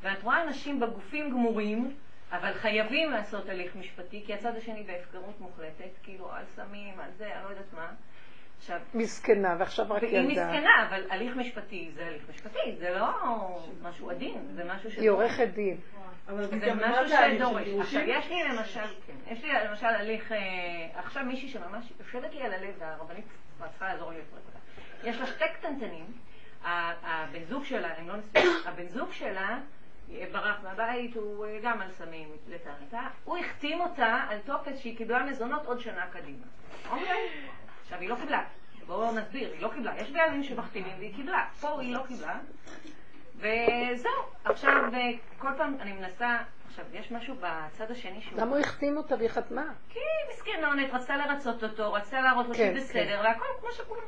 ואת רואה אנשים בגופים גמורים, אבל חייבים לעשות הליך משפטי, כי הצד השני בהפקרות מוחלטת, כאילו על סמים, על זה, אני לא יודעת מה. עכשיו... מסכנה, ועכשיו רק ילדה. היא מסכנה, אבל הליך משפטי זה הליך משפטי, זה לא משהו עדין, זה משהו ש... היא עורכת דין. זה משהו שדורש. עכשיו, יש לי למשל, יש לי למשל הליך, עכשיו מישהי שממש, יושבת לי על הלב, הרבנית צריכה לעזור לי לפרק אותה. יש לה שתי קטנטנים, הבן זוג שלה, הם לא נסים, הבן זוג שלה, ברח מהבית, הוא גם על סמים לטענתה, הוא החתים אותה על טופס שהיא קיבלה מזונות עוד שנה קדימה. אוקיי? עכשיו היא לא קיבלה, בואו נסביר, היא לא קיבלה, יש בעלים שמחתימים והיא קיבלה, פה היא לא קיבלה וזהו, עכשיו כל פעם אני מנסה, עכשיו יש משהו בצד השני שהוא... למה הוא החתים אותה והיא חתמה? כי היא מסכנונת, רצה לרצות אותו, רצה להראות אותו בסדר והכל כמו שכולם,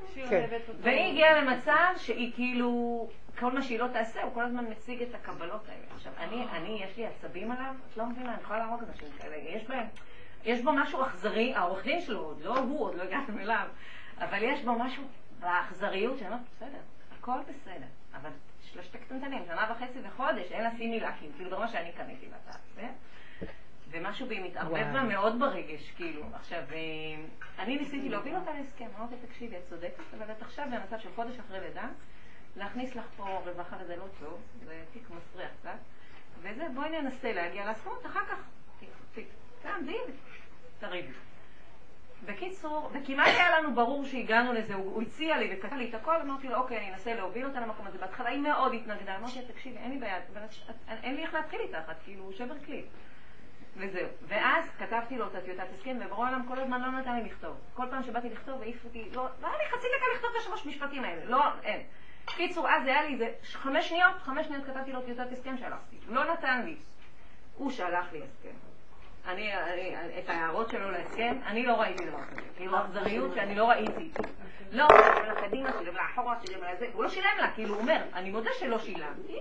והיא הגיעה למצב שהיא כאילו... כל מה שהיא לא תעשה, הוא כל הזמן מציג את הקבלות האלה. עכשיו, אני, אני, יש לי עצבים עליו, את לא מבינה, אני יכולה להרוג את אנשים כאלה. יש בהם, יש בו משהו אכזרי, העורך דין שלו, עוד לא הוא, עוד לא הגעתם אליו, אבל יש בו משהו באכזריות, שאני אומרת, בסדר, הכל בסדר, אבל שלושת הקטנטנים, שנה וחצי וחודש, אין לשים מילה, כאילו דרמה שאני קניתי לה, זה? ומשהו בי מתערבב בה מאוד ברגש, כאילו. עכשיו, אני ניסיתי להוביל אותה להסכם, אמרתי, תקשיבי, את צודקת, אבל את עכשיו במצב של חודש אחרי לידה, להכניס לך פה רווחה וזה לא טוב, זה תיק מסריח קצת, וזה בואי ננסה להגיע לסכמות, אחר כך תעמדי ותריבי. בקיצור, וכמעט היה לנו ברור שהגענו לזה, הוא הציע לי וקטע לי את הכל, אמרתי לו, אוקיי, אני אנסה להוביל אותה למקום הזה, בהתחלה היא מאוד התנגדה, אמרתי, תקשיבי, אין לי בעיה, אין לי איך להתחיל איתך, את כאילו שבר כלי. וזהו. ואז כתבתי לו את הטיוטת הסכם, וברור עולם כל הזמן לא נתן לי לכתוב. כל פעם שבאתי לכתוב, העיפתי, לא, לא היה לי חצי דקה לכתוב את השלוש משפטים האלה, לא, אין. קיצור, אז היה לי איזה חמש שניות, חמש שניות כתבתי לו טיוטת הסכם שהלכתי. לא נתן לי. הוא שלח לי הסכם. אני, אני, את ההערות שלו להסכם, אני לא ראיתי דבר כזה. כאילו, אכזריות שאני לא ראיתי. לא, אבל הקדימה שילם לה, אחורה שילם לה, זה. הוא לא שילם לה, כאילו, הוא אומר, אני מודה שלא שילמתי,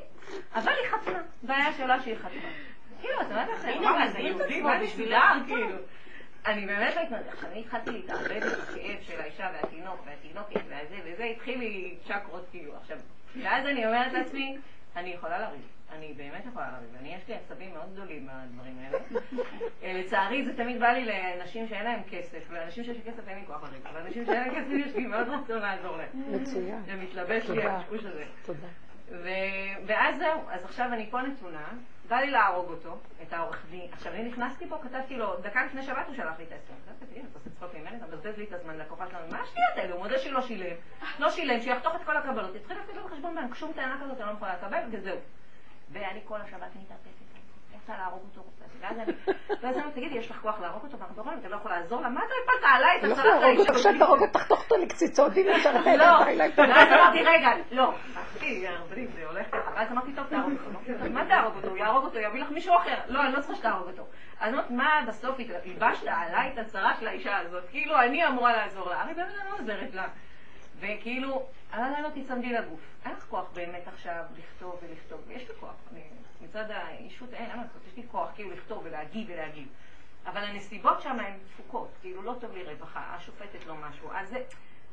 אבל היא חתמה. בעיה שלה שהיא חתמה. כאילו, אתה יודעת, זה יהודי, זה יהודי, מה בשבילה, כאילו. אני באמת לא התנדח, אני התחלתי להתערבב את הכאב של האישה והתינוק והתינוקת והזה וזה, התחיל לי צ'קרות כאילו עכשיו, ואז אני אומרת לעצמי, אני יכולה לריב, אני באמת יכולה לריב, אני יש לי עצבים מאוד גדולים מהדברים האלה. לצערי זה תמיד בא לי לאנשים שאין להם כסף, ולאנשים שיש לי כסף אין לי כוח לריב, אבל לאנשים שאין להם כסף יש לי מאוד רצון לעזור להם. מצוין. זה מתלבש לי השקוש הזה. תודה. ואז זהו, אז עכשיו אני פה נתונה, בא לי להרוג אותו, את העורך דין. עכשיו, אני נכנסתי פה, כתבתי לו, דקה לפני שבת הוא שלח לי את ההסכם. כתבתי, אתה עושה צחוק ממני, אתה מבזבז לי את הזמן לקוחה שלנו, מה השניות האלה? הוא מודה שלא שילם, לא שילם, שיחתוך את כל הקבלות. תתחיל להפתיד לו בחשבון בן, שום טענה כזאת אני לא יכולה לקבל, וזהו. ואני כל השבת מתאפסת, רוצה להרוג אותו, רוצה. ואז אני, ואז אני תגידי, יש לך כוח להרוג אותו, ואנחנו רואים, אתה לא יכול לעזור לה, מה אתה הפלת עליי? אתה צריך להרוג אותו, כשאת תרוג אותך, תחתוך אותו לקציצות, אם יש הרבה אלה, ואז אמרתי, רגע, לא, אחי, הרבדים, זה הולך ככה, ואז אמרתי, טוב, תהרוג אותו, מה תהרוג אותו? הוא יהרוג אותו, יביא לך מישהו אחר, לא, אני לא צריכה שתהרוג אותו. אז אמרת, מה בסוף התלבשת עליי את הצרה של האישה הזאת? כאילו, אני אמורה לעזור לה, הרי באמת אני לא עוזרת לה. וכאילו, אני לא תצמדי לגוף. אין לך כוח באמת עכשיו לכתוב ולכתוב. יש לי כוח. אני, מצד האישות, אין, אין, יש לי כוח כאילו לכתוב ולהגיב ולהגיב. אבל הנסיבות שם הן דפוקות. כאילו לא טוב לי רווחה, השופטת לא משהו. אז זה,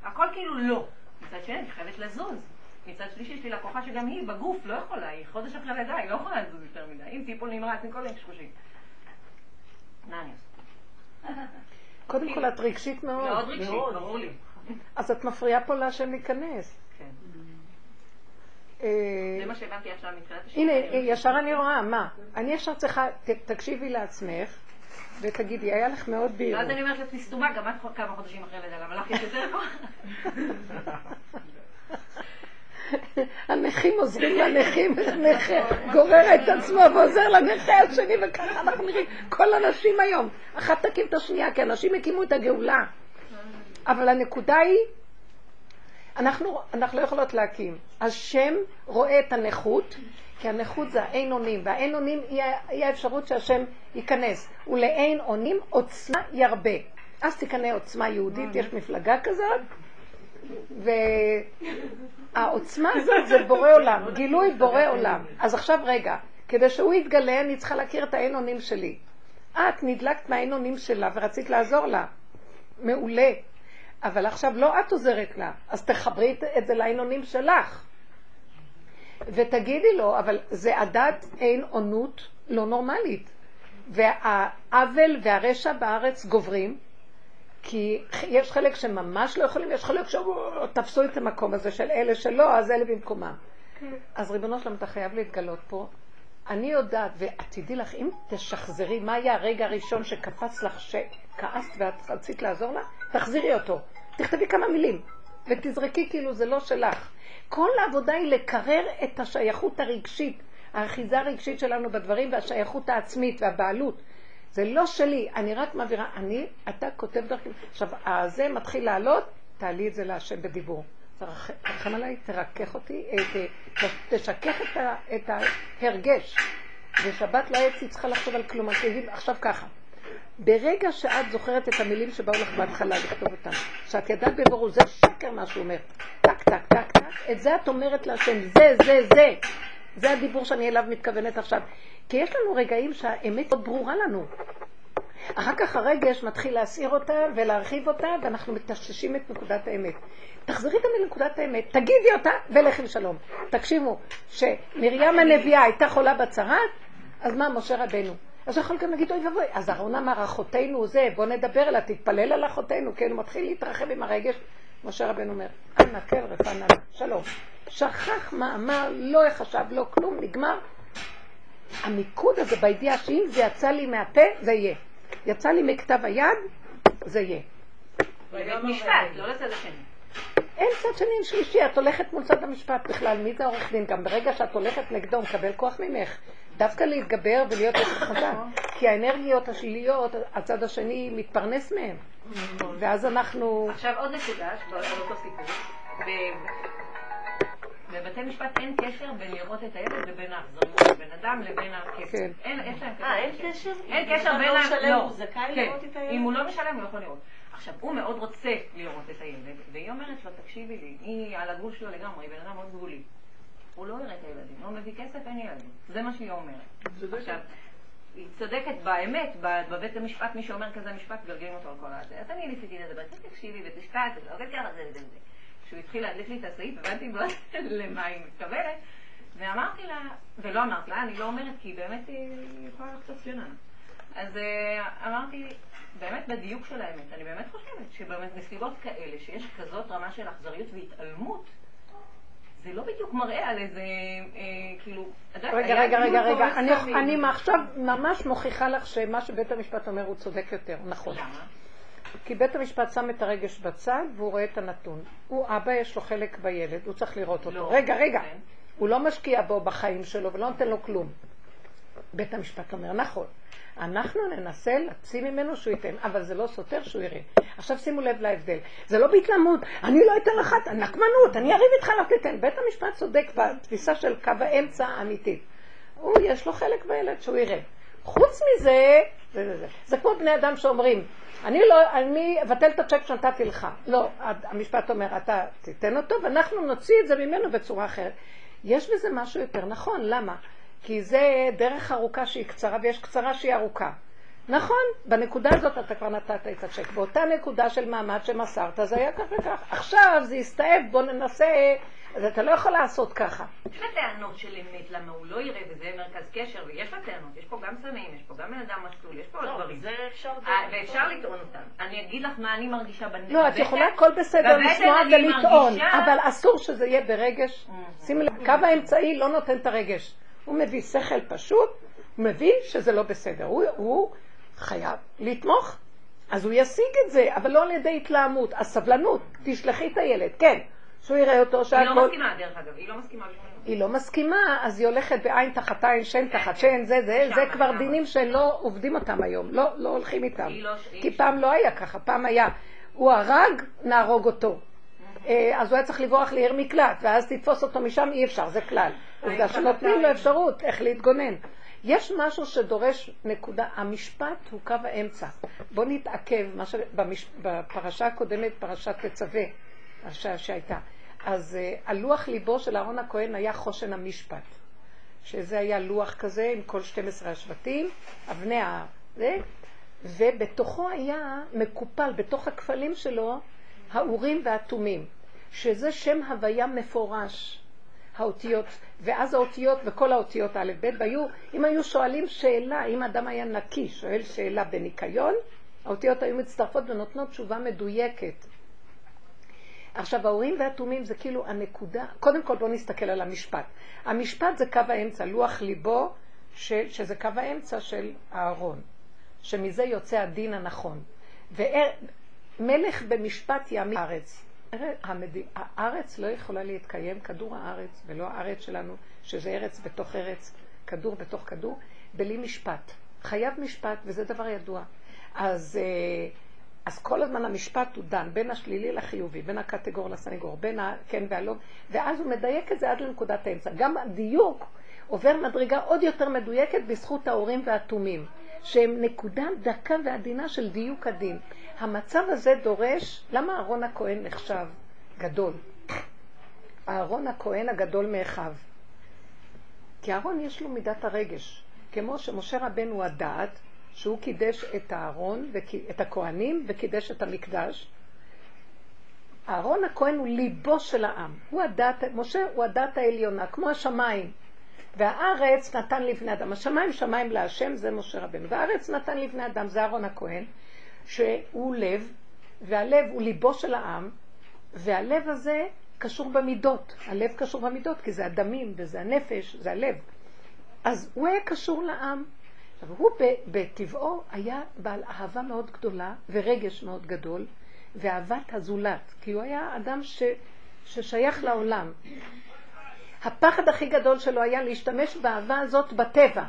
הכל כאילו לא. מצד שני, אני חייבת לזוז. מצד שלישי, יש לי לקוחה שגם היא בגוף לא יכולה. היא חודש אחרי לידה, היא לא יכולה לזוז יותר מדי. אם טיפול נמרץ, עם כל מיני שקושים. נעניה. קודם כל, את רגשית מאוד. מאוד רגשית, ברור לי. אז את מפריעה פה להשם להיכנס. כן. זה מה שהבנתי עכשיו מתחילת השאלה. הנה, ישר אני רואה, מה? אני ישר צריכה, תקשיבי לעצמך, ותגידי, היה לך מאוד בהירות. ואז אני אומרת לפני סתומה, גם את כמה חודשים אחרי לידה, אבל לך יש יותר כוח. הנכים עוזרים לנכים, גורר את עצמו ועוזר לנכה השני, וככה אנחנו נראים כל הנשים היום. אחת תקים את השנייה, כי אנשים הקימו את הגאולה. אבל הנקודה היא, אנחנו, אנחנו לא יכולות להקים. השם רואה את הנכות, כי הנכות זה האין אונים, והאין אונים היא האפשרות שהשם ייכנס. ולאין אונים עוצמה ירבה. אז תיכנה עוצמה יהודית, יש מפלגה כזאת, והעוצמה הזאת זה בורא עולם, גילוי בורא עולם. אז עכשיו רגע, כדי שהוא יתגלה, אני צריכה להכיר את האין אונים שלי. את נדלקת מהאין אונים שלה ורצית לעזור לה. מעולה. אבל עכשיו לא את עוזרת לה, אז תחברי את זה לעינונים שלך. ותגידי לו, אבל זה עדת אין עונות לא נורמלית. והעוול והרשע בארץ גוברים, כי יש חלק שממש לא יכולים, יש חלק שתפסו את המקום הזה של אלה שלא, אז אלה במקומם. אז ריבונו שלום, אתה חייב להתגלות פה. אני יודעת, ועתידי לך, אם תשחזרי, מה היה הרגע הראשון שקפץ לך שכעסת ואת רצית לעזור לה? תחזירי אותו, תכתבי כמה מילים, ותזרקי כאילו זה לא שלך. כל העבודה היא לקרר את השייכות הרגשית, האחיזה הרגשית שלנו בדברים, והשייכות העצמית והבעלות. זה לא שלי, אני רק מעבירה, אני, אתה כותב דרכי. עכשיו, הזה מתחיל לעלות, תעלי את זה להשם בדיבור. תרחם עליי, תרכך אותי, תשכח את ההרגש. בשבת לעץ היא צריכה לחשוב על כלום, עכשיו ככה. ברגע שאת זוכרת את המילים שבאו לך בהתחלה לכתוב אותם, שאת ידעת בבירור, זה שקר מה שהוא אומר, טק, טק, טק, טק, את זה את אומרת להשם, זה, זה, זה. זה הדיבור שאני אליו מתכוונת עכשיו. כי יש לנו רגעים שהאמת לא ברורה לנו. אחר כך הרגש מתחיל להסעיר אותה ולהרחיב אותה, ואנחנו מתששים את נקודת האמת. תחזרי גם לנקודת האמת, תגידי אותה ולכם שלום. תקשיבו, שמרים הנביאה הייתה חולה בצרת, אז מה משה רבנו? אז יכול גם להגיד, אוי ובוי, אז אהרון אמר, אחותינו זה, בוא נדבר לה, תתפלל על אחותינו, כן, הוא מתחיל להתרחב עם הרגש. משה רבנו אומר, אנא כן רפא נא, שלום. שכח מה אמר, לא החשב, לא כלום, נגמר. המיקוד הזה בידיעה שאם זה יצא לי מהפה, זה יהיה. יצא לי מכתב היד, זה יהיה. משפט, לא לצד השני. אין צד שני, אין שלישי, את הולכת מול צד המשפט בכלל, מי זה עורך דין? גם ברגע שאת הולכת נגדו, מקבל כוח ממך. דווקא להתגבר ולהיות יותר חזק, כי האנרגיות השליליות, הצד השני מתפרנס מהם. ואז אנחנו... עכשיו עוד נקודה, על אותו סיפור. בבתי משפט אין קשר בין לראות את הילד לבין ההחזרות, בין אדם לבין הכסף. אין קשר? אין קשר בין ההחזרות. אם הוא לא משלם, הוא יכול לראות. עכשיו, הוא מאוד רוצה לראות את הילד, והיא אומרת לו, תקשיבי לי, היא על הגבול שלו לגמרי, היא בן אדם מאוד גבולי. הוא לא יראה את הילדים, לא מביא כסף, אין ילדים. זה מה שהיא אומרת. עכשיו, היא צודקת באמת, בבית המשפט, מי שאומר כזה משפט, גרגעים אותו על כל הזה. אז אני ניסיתי לדבר, תקשיבי ותשפט, זה לא ככה, זה זה זה. כשהוא התחיל להדליק לי את הסעיף, הבנתי מאוד למה היא מתכוונת, ואמרתי לה, ולא אמרתי לה, אני לא אומרת, כי באמת היא יכולה קצת פיונה. אז אמרתי, באמת בדיוק של האמת, אני באמת חושבת שבאמת מסביבות כאלה, שיש כזאת רמה של אכזריות והתעלמות, זה לא בדיוק מראה על איזה, כאילו... רגע, רגע, רגע, רגע, אני עכשיו ממש מוכיחה לך שמה שבית המשפט אומר הוא צודק יותר, נכון. למה? כי בית המשפט שם את הרגש בצד והוא רואה את הנתון. הוא אבא, יש לו חלק בילד, הוא צריך לראות אותו. רגע, רגע, הוא לא משקיע בו בחיים שלו ולא נותן לו כלום. בית המשפט אומר, נכון. אנחנו ננסה להציא ממנו שהוא ייתן, אבל זה לא סותר שהוא יראה. עכשיו שימו לב להבדל. זה לא בהתלמוד, אני לא אתן לך, נקמנות, אני אריב איתך לא תיתן. בית המשפט צודק בתפיסה של קו האמצע האמיתית. הוא, יש לו חלק בילד שהוא יראה. חוץ מזה, זה, זה, זה. זה כמו בני אדם שאומרים, אני לא, אני אבטל את הצ'ק שנתתי לך. לא, המשפט אומר, אתה תיתן אותו, ואנחנו נוציא את זה ממנו בצורה אחרת. יש בזה משהו יותר נכון, למה? כי זה דרך ארוכה שהיא קצרה, ויש קצרה שהיא ארוכה. נכון, בנקודה הזאת אתה כבר נתת את הצ'ק. באותה נקודה של מעמד שמסרת, זה היה כך וכך. עכשיו זה הסתאב, בוא ננסה, אז אתה לא יכול לעשות ככה. יש לה טענות של אמת, למה הוא לא יראה, וזה מרכז קשר, ויש לה טענות, יש פה גם סמים, יש פה גם בן אדם מסלול, יש פה עוד דברים. זה אפשר לטעון. ואפשר לטעון אותם. אני אגיד לך מה אני מרגישה בנבטן. לא, את יכולה כל בסדר לשמוע ולטעון, אבל אסור שזה יהיה ברגש. שימי לב, קו האמצעי לא נותן את הרגש. הוא מביא שכל פשוט, הוא מבין שזה לא בסדר. הוא, הוא חייב לתמוך, אז הוא ישיג את זה, אבל לא על ידי התלהמות, הסבלנות, תשלחי את הילד, כן, שהוא יראה אותו שהכל... היא לא מסכימה, דרך אגב, היא לא מסכימה. היא לא מסכימה, אז היא הולכת בעין תחת עין, שן תחת שן, זה, זה, זה כבר דינים שלא עובדים אותם היום, לא הולכים איתם, כי פעם לא היה ככה, פעם היה, הוא הרג, נהרוג אותו. אז הוא היה צריך לברוח לעיר מקלט, ואז תתפוס אותו משם, אי אפשר, זה כלל. עובדה שנותנים לו אפשרות איך להתגונן. יש משהו שדורש נקודה, המשפט הוא קו האמצע. בוא נתעכב, בפרשה הקודמת, פרשת תצווה, שהייתה. אז על לוח ליבו של אהרון הכהן היה חושן המשפט. שזה היה לוח כזה עם כל שנים עשר השבטים, אבני ה... ובתוכו היה מקופל, בתוך הכפלים שלו, האורים והתומים, שזה שם הוויה מפורש, האותיות, ואז האותיות וכל האותיות א' ב' והיו, אם היו שואלים שאלה, אם אדם היה נקי, שואל שאלה בניקיון, האותיות היו מצטרפות ונותנות תשובה מדויקת. עכשיו, האורים והתומים זה כאילו הנקודה, קודם כל בוא נסתכל על המשפט. המשפט זה קו האמצע, לוח ליבו, ש, שזה קו האמצע של אהרון, שמזה יוצא הדין הנכון. ואיר... מלך במשפט יעמיד הארץ. הארץ לא יכולה להתקיים, כדור הארץ ולא הארץ שלנו, שזה ארץ בתוך ארץ, כדור בתוך כדור, בלי משפט. חייב משפט, וזה דבר ידוע. אז, אז כל הזמן המשפט הוא דן, בין השלילי לחיובי, בין הקטגור לסניגור, בין הכן והלא, ואז הוא מדייק את זה עד לנקודת האמצע. גם הדיוק עובר מדרגה עוד יותר מדויקת בזכות האורים והתומים. שהם נקודה דקה ועדינה של דיוק הדין. המצב הזה דורש, למה אהרון הכהן נחשב גדול? אהרון הכהן הגדול מאחיו. כי אהרון יש לו מידת הרגש. כמו שמשה רבנו הדעת, שהוא קידש את אהרון, את הכהנים, וקידש את המקדש. אהרון הכהן הוא ליבו של העם. הוא הדעת, משה הוא הדעת העליונה, כמו השמיים. והארץ נתן לבני אדם, השמיים שמיים להשם, זה משה רבנו, והארץ נתן לבני אדם, זה אהרון הכהן, שהוא לב, והלב הוא ליבו של העם, והלב הזה קשור במידות, הלב קשור במידות, כי זה הדמים וזה הנפש, זה הלב. אז הוא היה קשור לעם. עכשיו, הוא בטבעו היה בעל אהבה מאוד גדולה ורגש מאוד גדול, ואהבת הזולת, כי הוא היה אדם ש... ששייך לעולם. הפחד הכי גדול שלו היה להשתמש באהבה הזאת בטבע.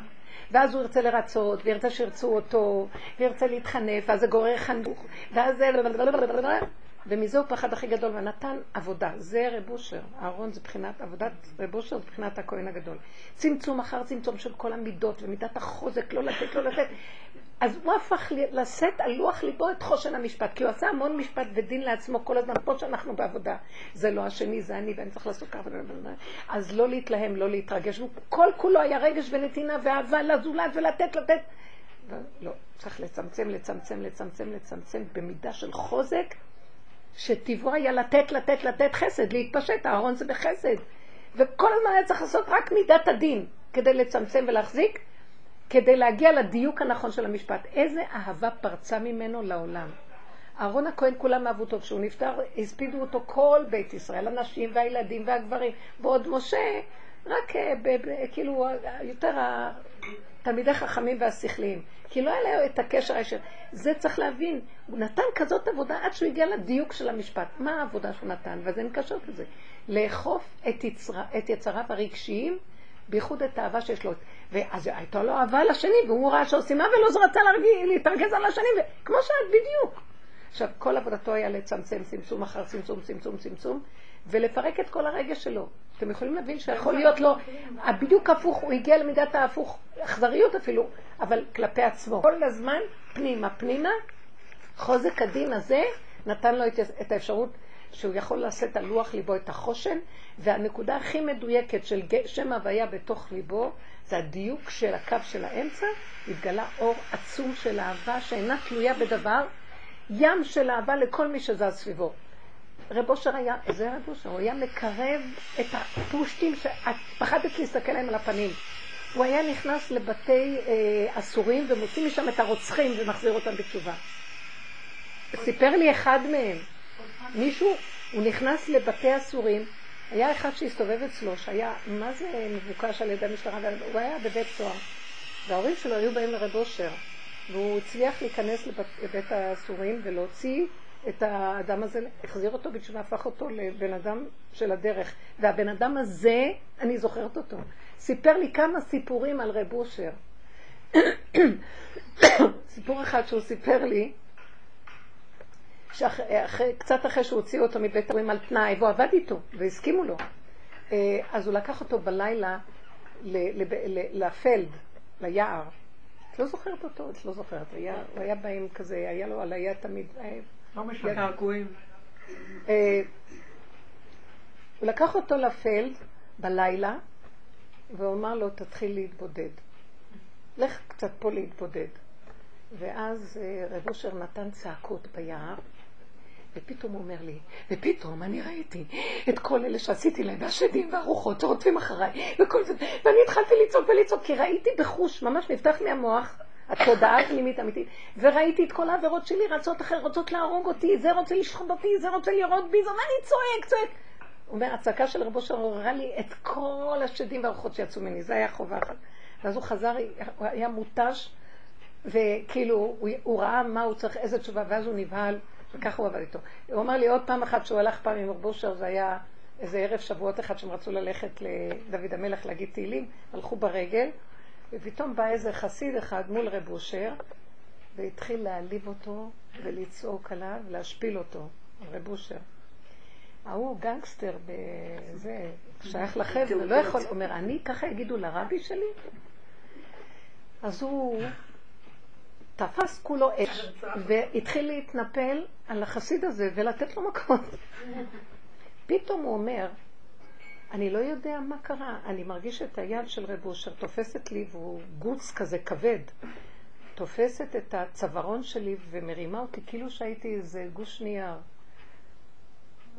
ואז הוא ירצה לרצות, וירצה שירצו אותו, וירצה להתחנף, ואז זה גורר חנוך, ואז זה... ומזה הוא פחד הכי גדול, ונתן עבודה. זה רבושר. אהרון זה בחינת עבודת רבושר, זה בחינת הכהן הגדול. צמצום אחר צמצום של כל המידות, ומידת החוזק, לא לתת, לא לתת. אז הוא הפך לשאת על לוח ליבו את חושן המשפט, כי הוא עשה המון משפט ודין לעצמו כל הזמן, פה שאנחנו בעבודה. זה לא השני, זה אני, ואני צריך לעשות ככה. אז לא להתלהם, לא להתרגש. כל כולו היה רגש ונתינה ואהבה לזולת ולתת, לתת. לא, צריך לצמצם, לצמצם, לצמצם, לצמצם, במידה של חוזק, שטבעו היה לתת, לתת, לתת חסד, להתפשט, אהרון זה בחסד. וכל הזמן היה צריך לעשות רק מידת הדין, כדי לצמצם ולהחזיק, כדי להגיע לדיוק הנכון של המשפט. איזה אהבה פרצה ממנו לעולם. אהרון הכהן כולם אהבו אותו, כשהוא נפטר, הספידו אותו כל בית ישראל, הנשים והילדים והגברים, ועוד משה, רק כאילו יותר תלמידי חכמים והשכליים, כי לא היה לו את הקשר הישר. זה צריך להבין, הוא נתן כזאת עבודה עד שהוא הגיע לדיוק של המשפט. מה העבודה שהוא נתן? וזה מקשר את זה. לאכוף את, יצר... את יצריו הרגשיים, בייחוד את האהבה שיש לו. ואז הייתה לו אהבה לשני, והוא ראה שעושים מה ולא רצה להרגיע, להתרגז על השני, ו... כמו שאת בדיוק. עכשיו, כל עבודתו היה לצמצם, צמצום אחר צמצום, צמצום, צמצום, ולפרק את כל הרגש שלו. אתם יכולים להבין שיכול להיות לו, בדיוק הפוך, הוא הגיע למידת ההפוך, אכזריות אפילו, אבל כלפי עצמו. כל הזמן, פנימה, פנימה, חוזק הדין הזה נתן לו את האפשרות שהוא יכול לשאת על לוח ליבו את החושן, והנקודה הכי מדויקת של שם הוויה בתוך ליבו, זה הדיוק של הקו של האמצע, התגלה אור עצום של אהבה שאינה תלויה בדבר, ים של אהבה לכל מי שזז סביבו. רב אושר היה, זה רב אושר, הוא היה מקרב את הפושטים שאת פחדת להסתכל להם על הפנים. הוא היה נכנס לבתי אסורים ומוציא משם את הרוצחים ומחזיר אותם בתשובה. סיפר לי אחד מהם, מישהו, הוא נכנס לבתי אסורים, היה אחד שהסתובב אצלו, שהיה, מה זה מבוקש על ידי המשטרה, הוא היה בבית סוהר, וההורים שלו היו באים לרב אושר. והוא הצליח להיכנס לבית הסורים ולהוציא את האדם הזה, החזיר אותו בתשונה, הפך אותו לבן אדם של הדרך. והבן אדם הזה, אני זוכרת אותו, סיפר לי כמה סיפורים על רב אושר. סיפור אחד שהוא סיפר לי, קצת אחרי שהוא הוציא אותו מבית הורים על תנאי, והוא עבד איתו והסכימו לו, אז הוא לקח אותו בלילה לפלד, ליער. את לא זוכרת אותו? את לא זוכרת. הוא היה בהם כזה, היה לו על היד תמיד. לא משנה קעקועים. הוא לקח אותו לפלד בלילה והוא אמר לו, תתחיל להתבודד, לך קצת פה להתבודד. ואז רב אושר נתן צעקות ביער, ופתאום הוא אומר לי, ופתאום אני ראיתי את כל אלה שעשיתי להם, והשדים והרוחות שרודפים אחריי, וכל זה, ואני התחלתי לצעוק ולצעוק, כי ראיתי בחוש, ממש נפתח לי המוח, התודעה הפנימית אמיתית, וראיתי את כל העבירות שלי, רצות אחר, רוצות להרוג אותי, זה רוצה לשחוט אותי, זה רוצה לראות בי, זה אומר, אני צועק, צועק. הוא אומר, הצעקה של רב אושר עוררה לי את כל השדים והרוחות שיצאו ממני, זה היה חובה אחת. ואז הוא חזר, הוא היה מוטש, וכאילו הוא ראה מה הוא צריך, איזה תשובה, ואז הוא נבהל, וככה הוא עבד איתו. הוא אמר לי עוד פעם אחת שהוא הלך פעם עם רב אושר, זה היה איזה ערב שבועות אחד שהם רצו ללכת לדוד המלך להגיד תהילים, הלכו ברגל, ופתאום בא איזה חסיד אחד מול רב אושר, והתחיל להעליב אותו ולצעוק עליו, להשפיל אותו, רב אושר. ההוא גנגסטר, זה שייך לחבר'ה, לא יכול, אומר, אני ככה יגידו לרבי שלי? אז הוא תפס כולו אש והתחיל להתנפל על החסיד הזה ולתת לו מכות. פתאום הוא אומר, אני לא יודע מה קרה, אני מרגיש את היד של רב אושר תופסת לי, והוא גוץ כזה כבד, תופסת את הצווארון שלי ומרימה אותי כאילו שהייתי איזה גוש נייר,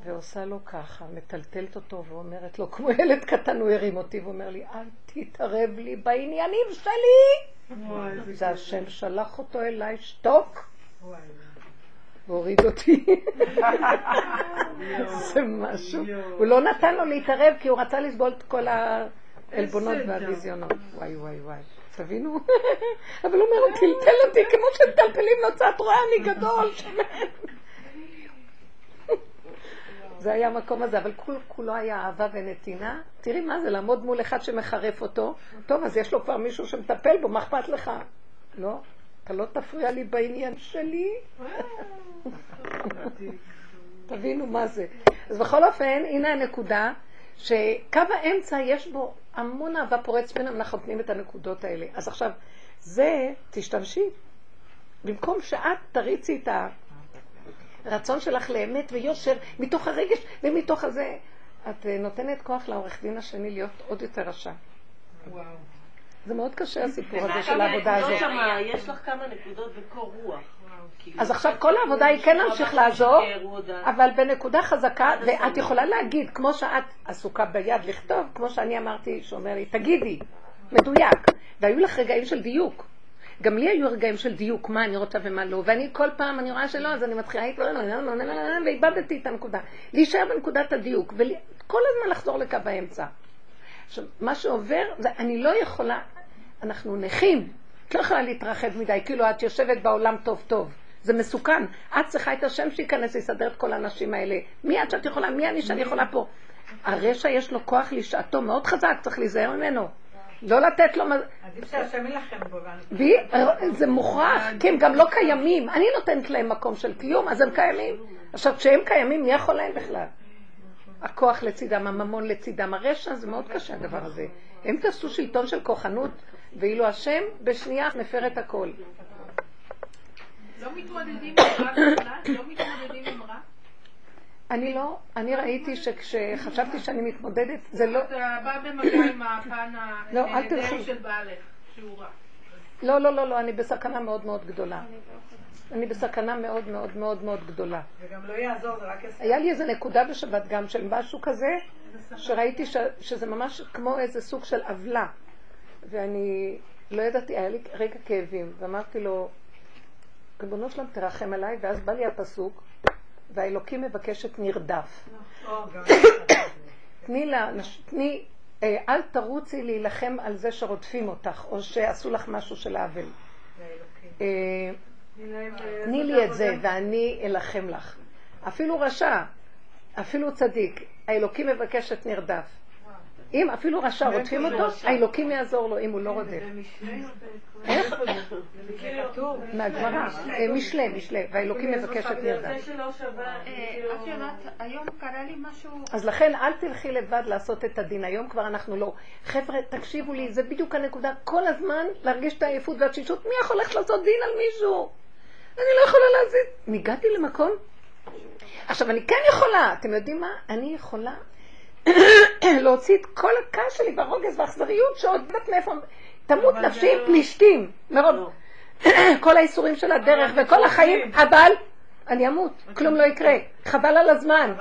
ועושה לו ככה, מטלטלת אותו ואומרת לו, כמו ילד קטן, הוא הרים אותי ואומר לי, אל תתערב לי בעניינים שלי. זה השם שלח אותו אליי, שתוק, והוריד אותי. זה משהו. הוא לא נתן לו להתערב כי הוא רצה לסבול את כל העלבונות והביזיונות. וואי וואי וואי, תבינו? אבל הוא אומר, טלטל אותי כמו שטלפלים נוצאת, רואה אני גדול, שמן. זה היה המקום הזה, אבל כול, כולו היה אהבה ונתינה. תראי מה זה, לעמוד מול אחד שמחרף אותו. טוב, אז יש לו כבר מישהו שמטפל בו, מה אכפת לך? לא, אתה לא תפריע לי בעניין שלי. תבינו מה זה. אז בכל אופן, הנה הנקודה, שקו האמצע יש בו המון אהבה פורץ בין אנחנו פנים את הנקודות האלה. אז עכשיו, זה תשתמשי. במקום שאת תריצי את ה... רצון שלך לאמת ויושר, מתוך הרגש ומתוך הזה, את נותנת כוח לעורך דין השני להיות עוד יותר רשע. וואו. זה מאוד קשה הסיפור הזה של העבודה הזאת. יש לך כמה נקודות וקור רוח. אז עכשיו כל העבודה היא כן להמשיך לעזור, אבל בנקודה חזקה, ואת יכולה להגיד, כמו שאת עסוקה ביד לכתוב, כמו שאני אמרתי, שאומר לי, תגידי, מדויק. והיו לך רגעים של דיוק. גם לי היו הרגעים של דיוק, מה אני רוצה ומה לא, ואני כל פעם, אני רואה שלא, אז אני מתחילה להתלונן, ואיבדתי את הנקודה. להישאר בנקודת הדיוק, וכל הזמן לחזור לקו האמצע. עכשיו, מה שעובר, אני לא יכולה, אנחנו נחים, את לא יכולה להתרחב מדי, כאילו את יושבת בעולם טוב טוב, זה מסוכן. את צריכה את השם שיכנס, יסדר את כל האנשים האלה. מי את שאת יכולה, מי אני שאני יכולה פה? הרשע יש לו כוח לשעתו מאוד חזק, צריך להיזהר ממנו. לא לתת לו... עדיף שהשם ילחם בו. זה מוכרח, כי הם גם לא קיימים. אני נותנת להם מקום של קיום, אז הם קיימים. עכשיו, כשהם קיימים, מי יכול להם בכלל? הכוח לצידם, הממון לצידם, הרשע, זה מאוד קשה הדבר הזה. הם תעשו שלטון של כוחנות, ואילו השם בשנייה מפר את הכל. לא מתמודדים עם רע? לא מתמודדים עם רע? אני לא, אני ראיתי שכשחשבתי שאני מתמודדת, זה לא... אתה בא במגע עם הפן הנדרי של בעלך, שהוא רע. לא, לא, לא, אני בסכנה מאוד מאוד גדולה. אני בסכנה מאוד מאוד מאוד מאוד גדולה. וגם לא יעזור, זה רק יסכן. היה לי איזו נקודה בשבת גם של משהו כזה, שראיתי שזה ממש כמו איזה סוג של עוולה. ואני לא ידעתי, היה לי רגע כאבים, ואמרתי לו, ריבונו של עולם תרחם עליי, ואז בא לי הפסוק, והאלוקים מבקשת נרדף. תני לה, תני, אל תרוצי להילחם על זה שרודפים אותך, או שעשו לך משהו של העוול. תני לי את זה ואני אלחם לך. אפילו רשע, אפילו צדיק, האלוקים מבקשת נרדף. אם אפילו רשע רודפים אותו, האלוקים יעזור לו אם הוא לא רודף. איך? מהגמרא, משלי, משלי, והאלוקים מבקשת נרדף. אז לכן אל תלכי לבד לעשות את הדין, היום כבר אנחנו לא. חבר'ה, תקשיבו לי, זה בדיוק הנקודה, כל הזמן להרגיש את העייפות והתשישות, מי יכול ללכת לעשות דין על מישהו? אני לא יכולה להזיז. ניגעתי למקום? עכשיו, אני כן יכולה, אתם יודעים מה? אני יכולה להוציא את כל הכעס שלי ברוגז והאכזריות שעוד יודעת מאיפה תמות נפשי עם פלישתים מרוב כל האיסורים של הדרך וכל החיים, אבל אני אמות, כלום לא יקרה, חבל על הזמן.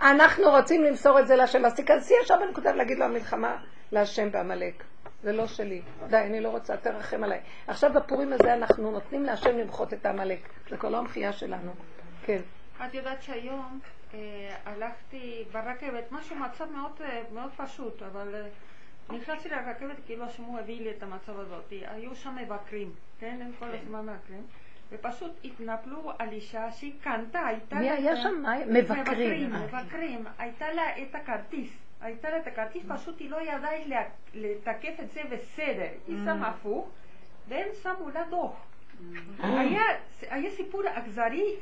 אנחנו רוצים למסור את זה להשם, אז תיכנסי עכשיו אני כותב להגיד לו המלחמה להשם בעמלק, זה לא שלי, די, אני לא רוצה, תרחם עליי. עכשיו בפורים הזה אנחנו נותנים להשם למחות את העמלק, זה כל המחייה שלנו. כן, את יודעת שהיום הלכתי ברכבת, משהו מצב מאוד מאוד פשוט, אבל נכנסתי לרכבת כאילו שהוא הביא לי את המצב הזאת. היו שם מבקרים, כן? הם כל הזמן מבקרים, ופשוט התנפלו על אישה שהיא קנתה, הייתה לה... מי היה שם? מבקרים. מבקרים, הייתה לה את הכרטיס, הייתה לה את הכרטיס, פשוט היא לא ידעה לתקף את זה בסדר, היא שמה הפוך, והם שמו לה דוח. היה סיפור אכזרי,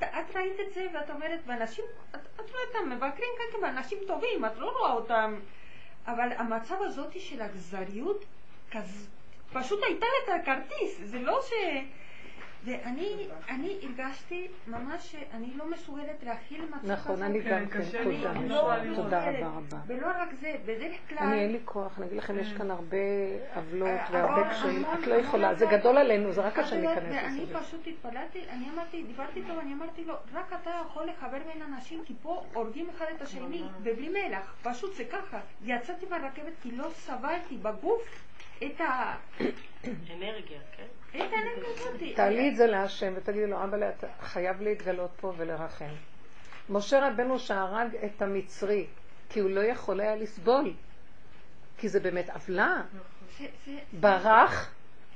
את ראית את זה ואת אומרת, ואנשים, את רואה אותם מבקרים כאן כאנשים טובים, את לא רואה אותם, אבל המצב הזאת של אכזריות פשוט הייתה את הכרטיס, זה לא ש... ואני הרגשתי ממש שאני לא מסוגלת להכיל מצב הזה. נכון, אני גם כן, תודה רבה. ולא רק זה, בדרך כלל... אני אין לי כוח, אני אגיד לכם, יש כאן הרבה עבלות והרבה קשיים, את לא יכולה, זה גדול עלינו, זה רק כשאני אכנס לזה. ואני פשוט התפללתי, אני אמרתי, דיברתי איתו ואני אמרתי לו, רק אתה יכול לחבר בין אנשים, כי פה הורגים אחד את השני, ובלי מלח, פשוט זה ככה. יצאתי מהרכבת כי לא סבלתי בגוף את ה... אנרגיה, כן? תעלי את זה להשם ותגידי לו, אבא, אתה חייב להתגלות פה ולרחם. משה רבנו שהרג את המצרי כי הוא לא יכול היה לסבול, כי זה באמת עוולה, ברח,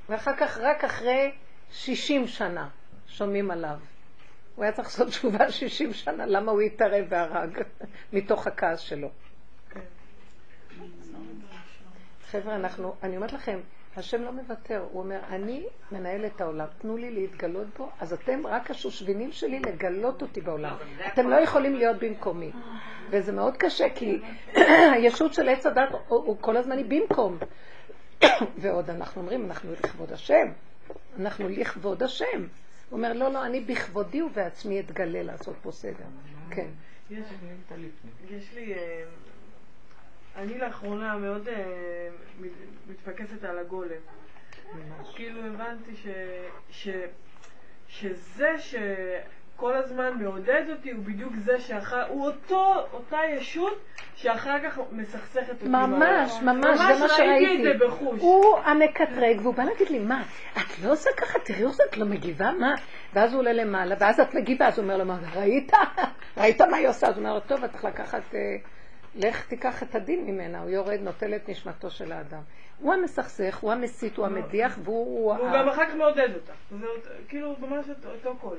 ואחר כך רק אחרי שישים שנה שומעים עליו. הוא היה צריך לעשות תשובה שישים שנה למה הוא התערב והרג מתוך הכעס שלו. חבר'ה, אנחנו, אני אומרת לכם, השם לא מוותר, הוא אומר, אני מנהל את העולם, תנו לי להתגלות בו, אז אתם רק השושבינים שלי לגלות אותי בעולם. אתם לא יכולים להיות במקומי. וזה מאוד קשה, כי הישות של עץ הדת הוא כל הזמן היא במקום. ועוד אנחנו אומרים, אנחנו לכבוד השם. אנחנו לכבוד השם. הוא אומר, לא, לא, אני בכבודי ובעצמי אתגלה לעשות פה סדר. כן. יש לי... אני לאחרונה מאוד מתפקסת על הגולם. כאילו הבנתי ש, ש, שזה שכל הזמן מעודד אותי הוא בדיוק זה שאחר, הוא אותו, אותה ישות שאחר כך מסכסכת אותי. ממש, ממש, זה מה שראיתי. הוא המקטרג והוא בא להגיד לי, מה, את לא עושה ככה, תראי איך את לא מגיבה, מה? ואז הוא עולה למעלה, ואז את מגיבה, אז הוא אומר לו, מה, ראית? ראית מה היא עושה? אז הוא אומר לו, טוב, את יכולה לקחת... לך תיקח את הדין ממנה, הוא יורד, נוטל את נשמתו של האדם. הוא המסכסך, הוא המסית, הוא המדיח, והוא... הוא גם אחר כך מעודד אותה. זה כאילו ממש אותו קול.